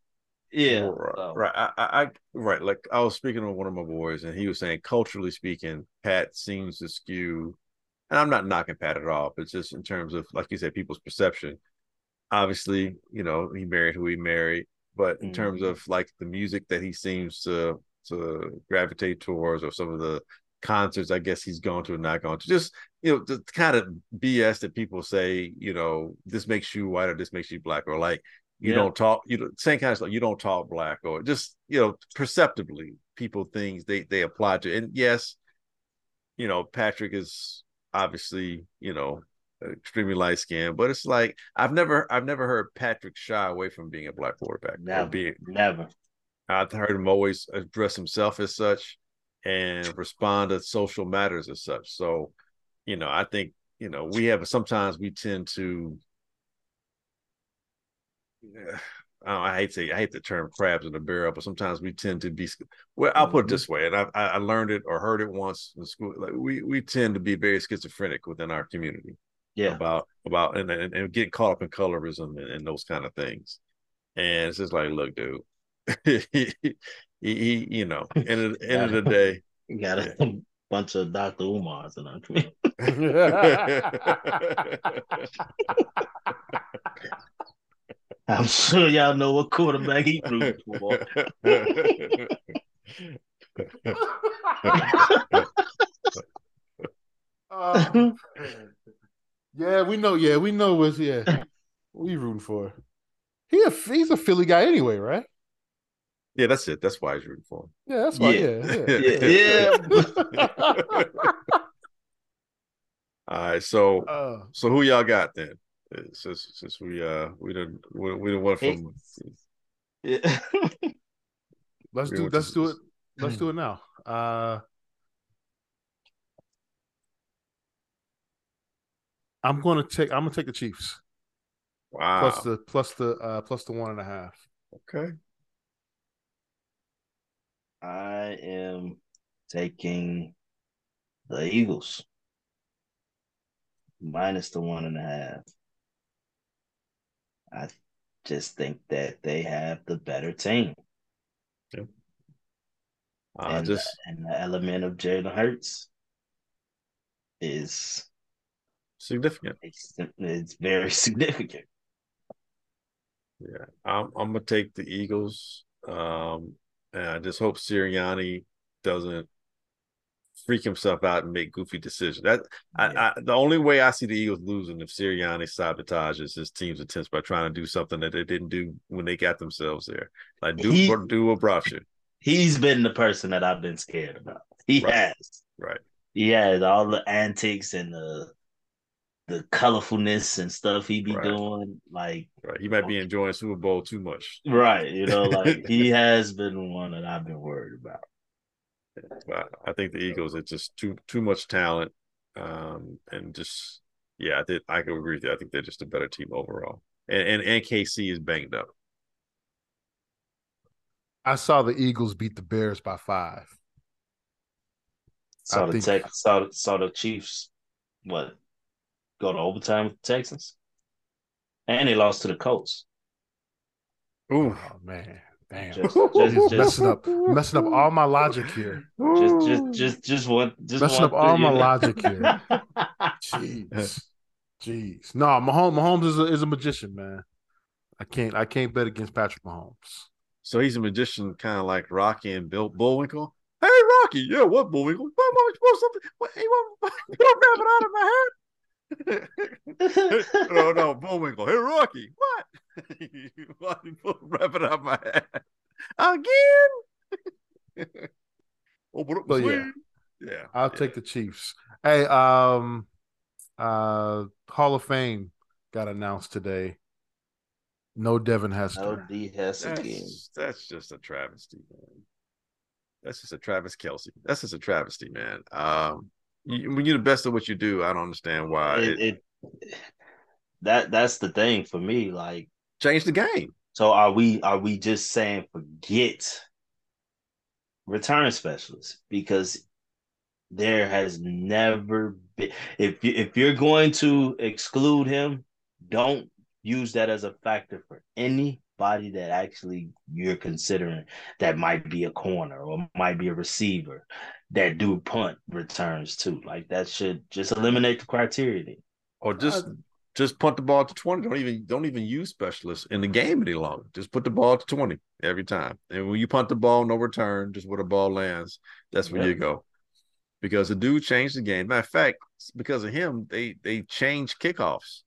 Yeah, right. right. I, I, right. Like I was speaking with one of my boys, and he was saying, culturally speaking, Pat seems to skew. And I'm not knocking Pat at all, but just in terms of, like you said, people's perception. Obviously, you know, he married who he married, but in mm-hmm. terms of like the music that he seems to to gravitate towards, or some of the concerts, I guess he's gone to and not gone to. Just you know, the kind of B S that people say, you know, this makes you white or this makes you black, or like. You yeah. don't talk, you know, same kind of stuff. You don't talk black, or just, you know, perceptibly people things they, they apply to. And yes, you know, Patrick is obviously, you know, extremely light skinned, but it's like, I've never, I've never heard Patrick shy away from being a black quarterback. Never, being, never. I've heard him always address himself as such and respond to social matters as such. So, you know, I think, you know, we have, sometimes we tend to, I, I hate to I hate the term crabs in a barrel, but sometimes we tend to be, well, I'll put it this way, and I I learned it or heard it once in school. Like we we tend to be very schizophrenic within our community. Yeah. About about and and, and getting caught up in colorism and, and those kind of things. And it's just like, look, dude, he, he, he, you know, end of, end of the day, you got a yeah. bunch of Doctor Umars in our community. I'm sure y'all know what quarterback he threw for. uh, yeah, we know. Yeah, we know what's yeah. We rooting for. He a, he's a Philly guy anyway, right? Yeah, that's it. That's why he's rooting for him. Yeah, that's why. Yeah, yeah. yeah. yeah. All right, so uh, so who y'all got then? Since since we uh we didn't we, we didn't want from yeah. let's do let's do it let's do it now. Uh, I'm gonna take I'm gonna take the Chiefs. Wow. Plus the plus the uh, plus the one and a half. Okay. I am taking the Eagles minus the one and a half. I just think that they have the better team. Yep. Uh, and, just... the, and the element of Jalen Hurts is significant. It's, it's very significant. Yeah, I'm, I'm going to take the Eagles. Um, and I just hope Sirianni doesn't freak himself out and make goofy decisions. That yeah. I, I, the only way I see the Eagles losing if Sirianni sabotages his team's attempts by trying to do something that they didn't do when they got themselves there. Like do he, do a brochure. He's been the person that I've been scared about. He right. has, right? He has all the antics and the the colorfulness and stuff he be right. doing. Like right. he might be enjoying Super Bowl too much. Right? You know, like he has been one that I've been worried about. But I think the Eagles, it's just too too much talent, um, and just yeah, I did. I can agree with you. I think they're just a better team overall, and and, and K C is banged up. I saw the Eagles beat the Bears by five. Saw I the think... Tech, saw saw the Chiefs, what, go to overtime with the Texans, and they lost to the Colts. Ooh, oh, man. Damn, just, just, messing up, messing up all my logic here. Just, just, just, just one. Just messing one up all my know. logic here. Jeez, jeez. No, Mahomes, Mahomes is a, is a magician, man. I can't, I can't bet against Patrick Mahomes. So he's a magician, kind of like Rocky and Bill Bullwinkle. Hey, Rocky, yeah, what Bullwinkle? Why am I supposed to? What, you want to grab it out of my head? No, no, Bullwinkle. Hey, Rocky, what? Wrap it up my head again. Oh, but but yeah, yeah. I'll yeah. take the Chiefs. Hey, um, uh, Hall of Fame got announced today. No Devin Hester. No D Hester again. That's just a travesty, man. That's just a Travis Kelce. That's just a travesty, man. Um, you, when you're the best at what you do, I don't understand why it. it, it that that's the thing for me, like. Change the game. So are we are we just saying forget return specialists? Because there has never been, if you, if you're going to exclude him, don't use that as a factor for anybody that actually you're considering that might be a corner or might be a receiver that do punt returns too. Like that should just eliminate the criteria. Or just Just punt the ball to twenty. Don't even don't even use specialists in the game any longer. Just put the ball to twenty every time. And when you punt the ball, no return, just where the ball lands, that's where yeah. you go. Because the dude changed the game. Matter of fact, because of him, they they changed kickoffs.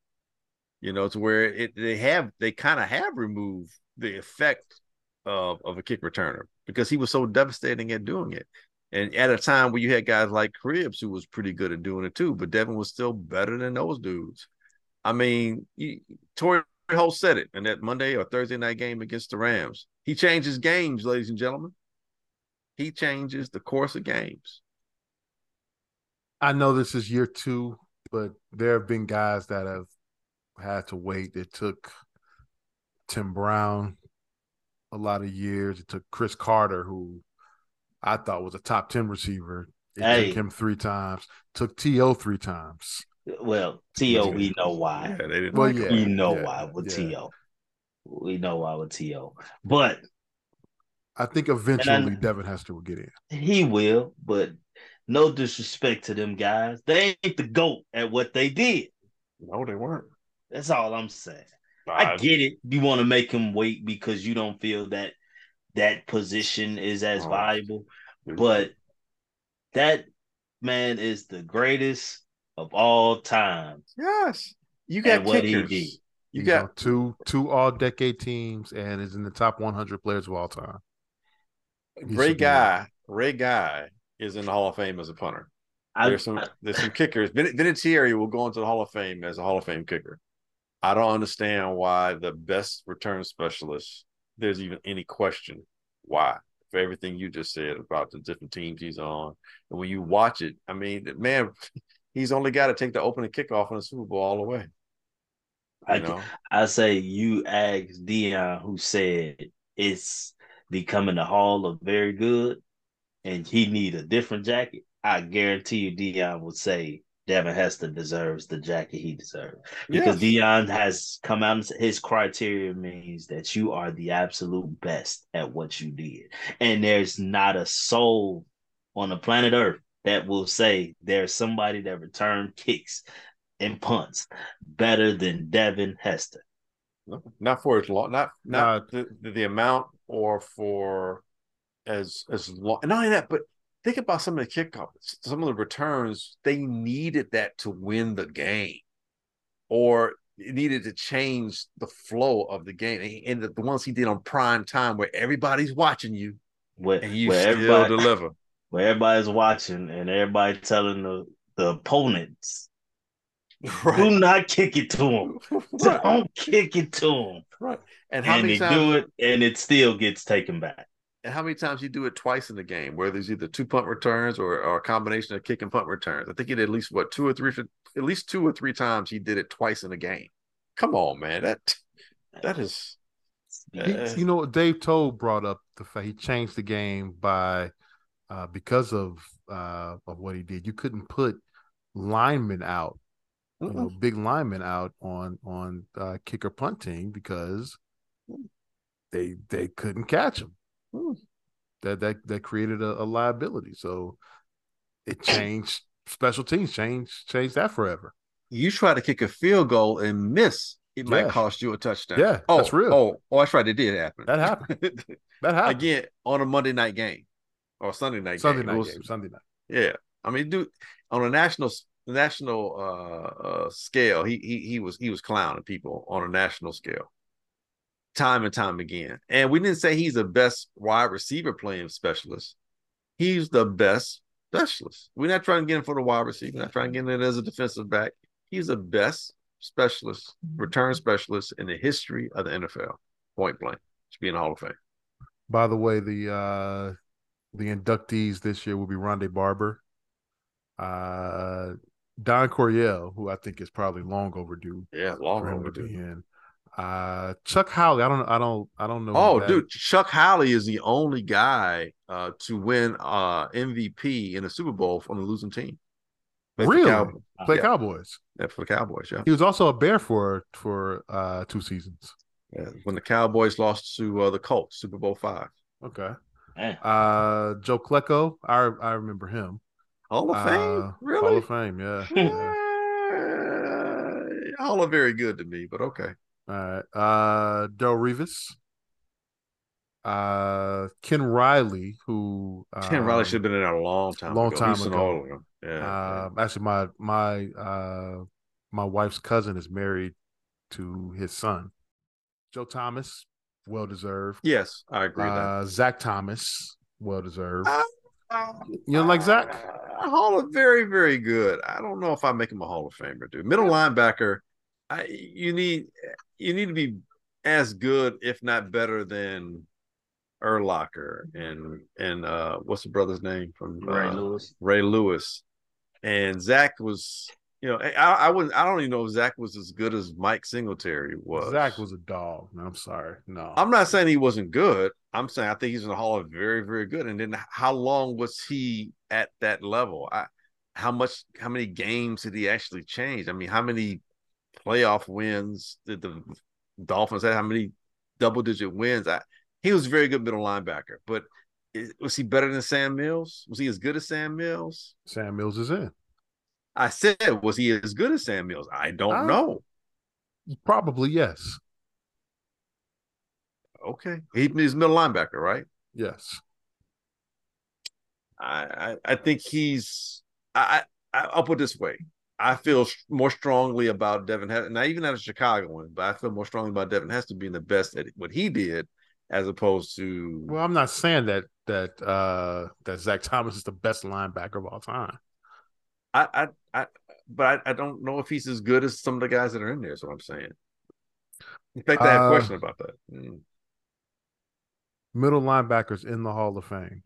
You know, to where it they have they kind of have removed the effect of, of a kick returner because he was so devastating at doing it. And at a time where you had guys like Cribs who was pretty good at doing it too, but Devin was still better than those dudes. I mean, he, Torrey Holt said it in that Monday or Thursday night game against the Rams. He changes games, ladies and gentlemen. He changes the course of games. I know this is year two, but there have been guys that have had to wait. It took Tim Brown a lot of years. It took Chris Carter, who I thought was a top ten receiver. It hey. took him three times. It took T O three times. Well, T O, we know why. Yeah, they didn't well, yeah, we know yeah, why with yeah. T O. We know why with T O. But I think eventually I, Devin Hester will get in. He will, but no disrespect to them guys. They ain't the GOAT at what they did. No, they weren't. That's all I'm saying. I, I get it. You want to make him wait because you don't feel that that position is as oh, valuable. But that man is the greatest of all time. Yes. You got what he did. You, you got know, two two all-decade teams and is in the top one hundred players of all time. He Ray Guy. Ray Guy is in the Hall of Fame as a punter. I, there's some I, there's some kickers. Vinatieri will go into the Hall of Fame as a Hall of Fame kicker. I don't understand why the best return specialist, there's even any question why. For everything you just said about the different teams he's on. And when you watch it, I mean, man, he's only got to take the opening kickoff in the Super Bowl all the way. I, can, I say you ask Deion, who said it's becoming a Hall of Very Good, and he need a different jacket. I guarantee you Deion would say Devin Hester deserves the jacket he deserves. Because yes. Deion has come out and said his criteria means that you are the absolute best at what you did. And there's not a soul on the planet Earth that will say there's somebody that returned kicks and punts better than Devin Hester. No, not for his long, not not no. the, the amount or for as as long. And not only that, but think about some of the kickoffs, some of the returns. They needed that to win the game, or it needed to change the flow of the game. And the, the ones he did on prime time, where everybody's watching you, where, and you where still deliver, where everybody's watching, and everybody telling the, the opponents, right. "Do not kick it to him. Right. Don't kick it to him." Right, and how and many times do it, and it still gets taken back. And how many times you do it twice in the game, where there's either two punt returns or, or a combination of kick and punt returns? I think he did at least what two or three, at least two or three times he did it twice in the game. Come on, man, that that is. Uh... You know, Dave Told brought up the fact he changed the game by uh, because of uh, of what he did. You couldn't put linemen out, mm-hmm. you know, big linemen out on on uh, kick or punting because they they couldn't catch them. That that that created a, a liability, so it changed special teams. Changed changed that forever. You try to kick a field goal and miss, it yeah. might cost you a touchdown. Yeah, oh, that's real. Oh, oh, that's right. It did happen. That happened. That happened again on a Monday night game or Sunday night. Sunday game. night was, game. Sunday night. Yeah, I mean, dude, on a national national uh, uh, scale, he he he was he was clowning people on a national scale. Time and time again. And we didn't say he's the best wide receiver playing specialist. He's the best specialist. We're not trying to get him for the wide receiver. We're not trying to get him as a defensive back. He's the best specialist, return specialist in the history of the N F L. Point blank. Should be in the Hall of Fame. By the way, the uh, the inductees this year will be Ronde Barber, uh, Don Coryell, who I think is probably long overdue. Yeah, long overdue. Uh, Chuck Howley. I don't. I don't. I don't know. Oh, that. dude, Chuck Howley is the only guy uh, to win uh, M V P in a Super Bowl on a losing team. Played really? Cowboys. Play yeah. Cowboys. Yeah, for the Cowboys. Yeah. He was also a Bear for for uh, two seasons. Yeah, when the Cowboys lost to uh, the Colts, Super Bowl five. Okay. Man. Uh, Joe Klecko. I I remember him. Hall of Fame. Uh, really? Hall of Fame. Yeah. yeah. All are very good to me, but okay. All right, uh, Darrelle Revis, uh, Ken Riley, who um, Ken Riley should have been in there a long time, long ago. time ago. Yeah, um, yeah. Actually, my my uh, my wife's cousin is married to his son, Joe Thomas, well deserved. Yes, I agree. With uh, that. Zach Thomas, well deserved. Uh, uh, you don't like Zach? Uh, Hall of very very good. I don't know if I make him a Hall of Famer, dude. Middle linebacker. I, you need you need to be as good, if not better, than Urlacher and and uh, what's the brother's name from uh, Ray Lewis. Ray Lewis and Zach was You know, I, I wouldn't. I don't even know if Zach was as good as Mike Singletary was. Zach was a dog. No, I'm sorry. No, I'm not saying he wasn't good. I'm saying I think he's in the Hall of very, very good. And then how long was he at that level? I, how much? How many games did he actually change? I mean, how many playoff wins did the Dolphins have? How many double digit wins? I, he was a very good middle linebacker, but is, was he better than Sam Mills? Was he as good as Sam Mills? Sam Mills is in. I said, was he as good as Sam Mills? I don't I, know. Probably, yes. Okay. He, he's middle linebacker, right? Yes. I I, I think he's I, – I, I'll put it this way. I feel more strongly about Devin Hester, not even out of Chicago one, but I feel more strongly about Devin Hester being the best at what he did as opposed to – Well, I'm not saying that that uh, that Zach Thomas is the best linebacker of all time. I, I, I, but I, I don't know if he's as good as some of the guys that are in there. Is what I'm saying. In fact, I have uh, a question about that. Mm. Middle linebackers in the Hall of Fame: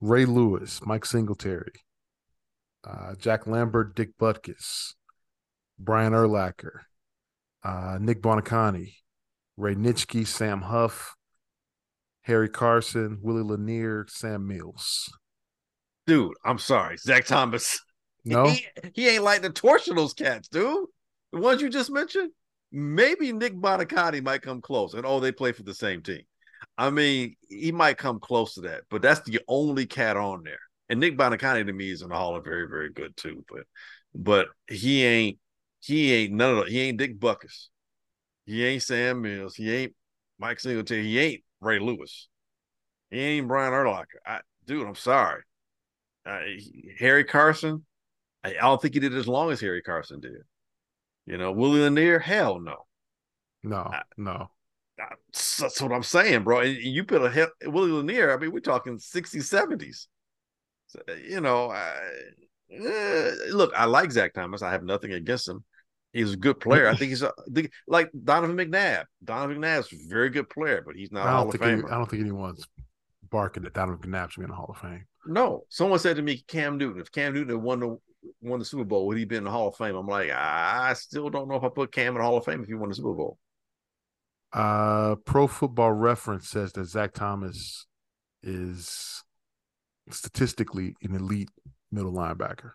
Ray Lewis, Mike Singletary, uh, Jack Lambert, Dick Butkus, Brian Urlacher, uh, Nick Bonacani, Ray Nitschke, Sam Huff, Harry Carson, Willie Lanier, Sam Mills. Dude, I'm sorry, Zach Thomas. No, he, he ain't lighting the torch of those cats, dude. The ones you just mentioned, maybe Nick Bonacani might come close. And oh, they play for the same team. I mean, he might come close to that, but that's the only cat on there. And Nick Bonacani to me is in the Hall of very, very good too. But, but he ain't, he ain't none of the, he ain't Dick Butkus, he ain't Sam Mills, he ain't Mike Singletary, he ain't Ray Lewis, he ain't Brian Urlacher. I, dude, I'm sorry. Uh, Harry Carson, I don't think he did as long as Harry Carson did. You know, Willie Lanier, hell no. No, I, no. I, that's what I'm saying, bro. And you put a Willie Lanier, I mean, we're talking sixties, seventies. So, you know, I, eh, look, I like Zach Thomas. I have nothing against him. He's a good player. I think he's a, like Donovan McNabb. Donovan McNabb's a very good player, but he's not a Hall of Famer. He, I don't think anyone's barking at Donovan McNabb should be in the Hall of Fame. No, someone said to me, Cam Newton. If Cam Newton had won the won the Super Bowl, would he be in the Hall of Fame? I'm like, I still don't know if I put Cam in the Hall of Fame if he won the Super Bowl. Uh, Pro Football Reference says that Zach Thomas is statistically an elite middle linebacker.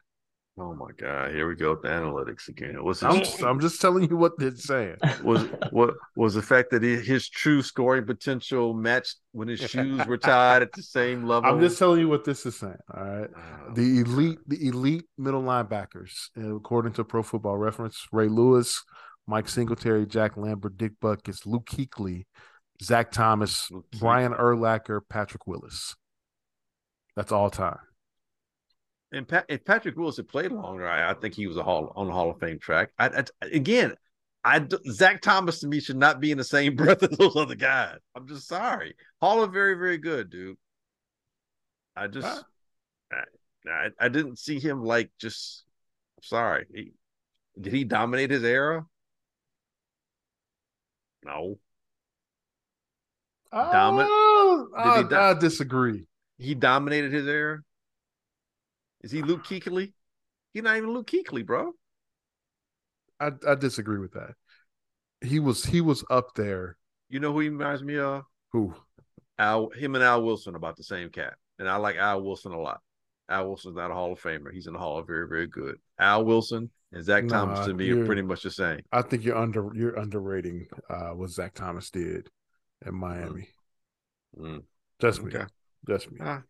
Oh my God! Here we go with the analytics again. What's I'm, just, I'm just telling you what they're saying. Was what was the fact that he, his true scoring potential matched when his shoes were tied at the same level? I'm just telling you what this is saying. All right, oh, the elite, the elite middle linebackers, according to Pro Football Reference: Ray Lewis, Mike Singletary, Jack Lambert, Dick Butkus, Luke Kuechly, Zach Thomas, Luke Brian Urlacher, Patrick Willis. That's all time. And Pat, if Patrick Willis had played longer, I, I think he was a hall on the Hall of Fame track. I, I, again, I Zach Thomas to me should not be in the same breath as those other guys. I'm just sorry. Hall of very, very good, dude. I just, huh? I, I, I didn't see him like just. I'm sorry. He, did he dominate his era? No. Uh, Domin- did I, he do- I disagree. He dominated his era. Is he Luke Kuechly? He's not even Luke Kuechly, bro. I, I disagree with that. He was he was up there. You know who he reminds me of? Who? Al, him and Al Wilson, about the same cat. And I like Al Wilson a lot. Al Wilson's not a Hall of Famer. He's in the Hall of very, very good. Al Wilson and Zach no, Thomas to me are pretty much the same. I think you're under you're underrating uh, what Zach Thomas did in Miami. Mm. Just me. Okay. Just me. Ah.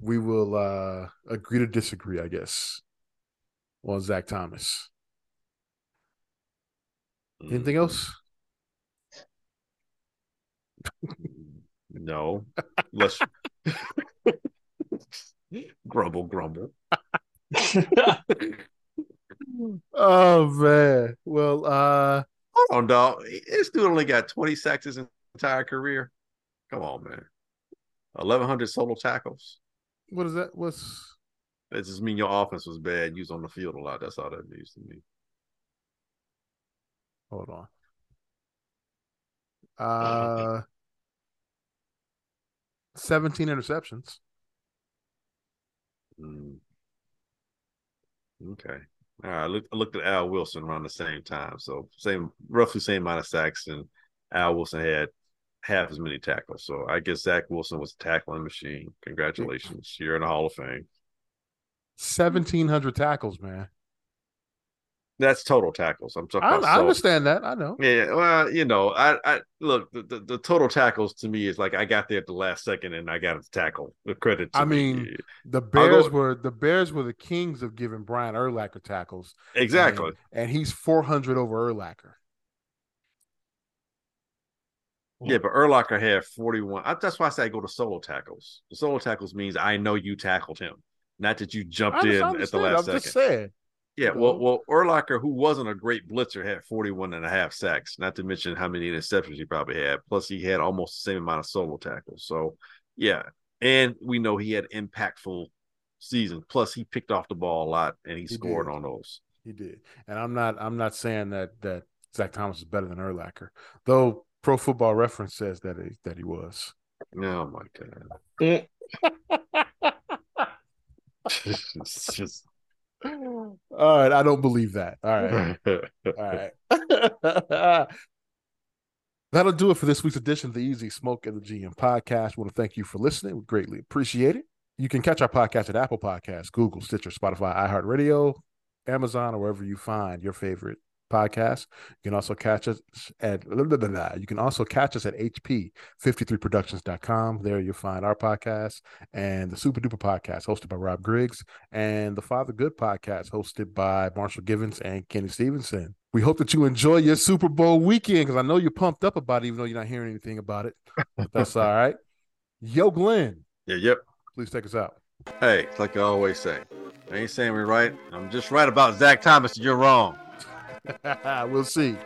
We will uh, agree to disagree, I guess, on Zach Thomas. Anything else? No. Let's grumble, grumble. Oh, man. Well, uh... hold on, dog. This dude only got twenty sacks his entire career. Come on, man. eleven hundred solo tackles. What is that? What's that? Just mean your offense was bad. You was on the field a lot. That's all that means to me. Hold on. Uh, seventeen interceptions. Mm. Okay. All right. I looked, I looked at Al Wilson around the same time. So same, roughly same amount of sacks, and Al Wilson had half as many tackles. So I guess Zach Wilson was a tackling machine. Congratulations. You're in the Hall of Fame. seventeen hundred tackles, man. That's total tackles. I'm talking. I, about I understand that. I know. Yeah. Well, you know, I, I look the, the the total tackles to me is like I got there at the last second and I got to tackle. The credit. To I me. mean, the Bears go, were the Bears were the kings of giving Brian Urlacher tackles. Exactly. And, and he's four hundred over Urlacher. Yeah, but Urlacher had forty-one. I, that's why I say I go to solo tackles. The solo tackles means I know you tackled him, not that you jumped in at the last I'm second. Just saying. Yeah, well, well, Urlacher, who wasn't a great blitzer, had forty-one and a half sacks, not to mention how many interceptions he probably had. Plus, he had almost the same amount of solo tackles. So, yeah. And we know he had impactful season. Plus, he picked off the ball a lot, and he, he scored did. on those. He did. And I'm not I'm not saying that that Zach Thomas is better than Urlacher, though Pro Football Reference says that he, that he was. Oh, my God. It's just... All right, I don't believe that. All right. All right. That'll do it for this week's edition of the Easy Smoke and the G M podcast. I want to thank you for listening. We greatly appreciate it. You can catch our podcast at Apple Podcasts, Google, Stitcher, Spotify, iHeartRadio, Amazon, or wherever you find your favorite podcast. You can also catch us at blah, blah, blah, blah. You can also catch us at H P fifty-three productions dot com. There you'll find our podcast and the Super Duper podcast hosted by Rob Griggs and the Father Good podcast hosted by Marshall Givens and Kenny Stevenson. We hope that you enjoy your Super Bowl weekend, because I know you're pumped up about it, even though you're not hearing anything about it. But that's all right. Yo, Glenn. Yeah, yep. Please take us out. Hey, it's like I always say, I ain't saying we're right. I'm just right about Zach Thomas. You're wrong. We'll see.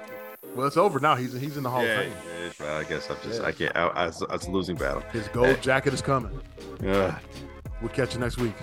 Well, it's over now. He's he's in the Hall yeah, of Fame. Yeah, well, I guess I'm just yeah. I can't. I, I, I, it's a losing battle. His gold hey. jacket is coming. Uh. We'll catch you next week.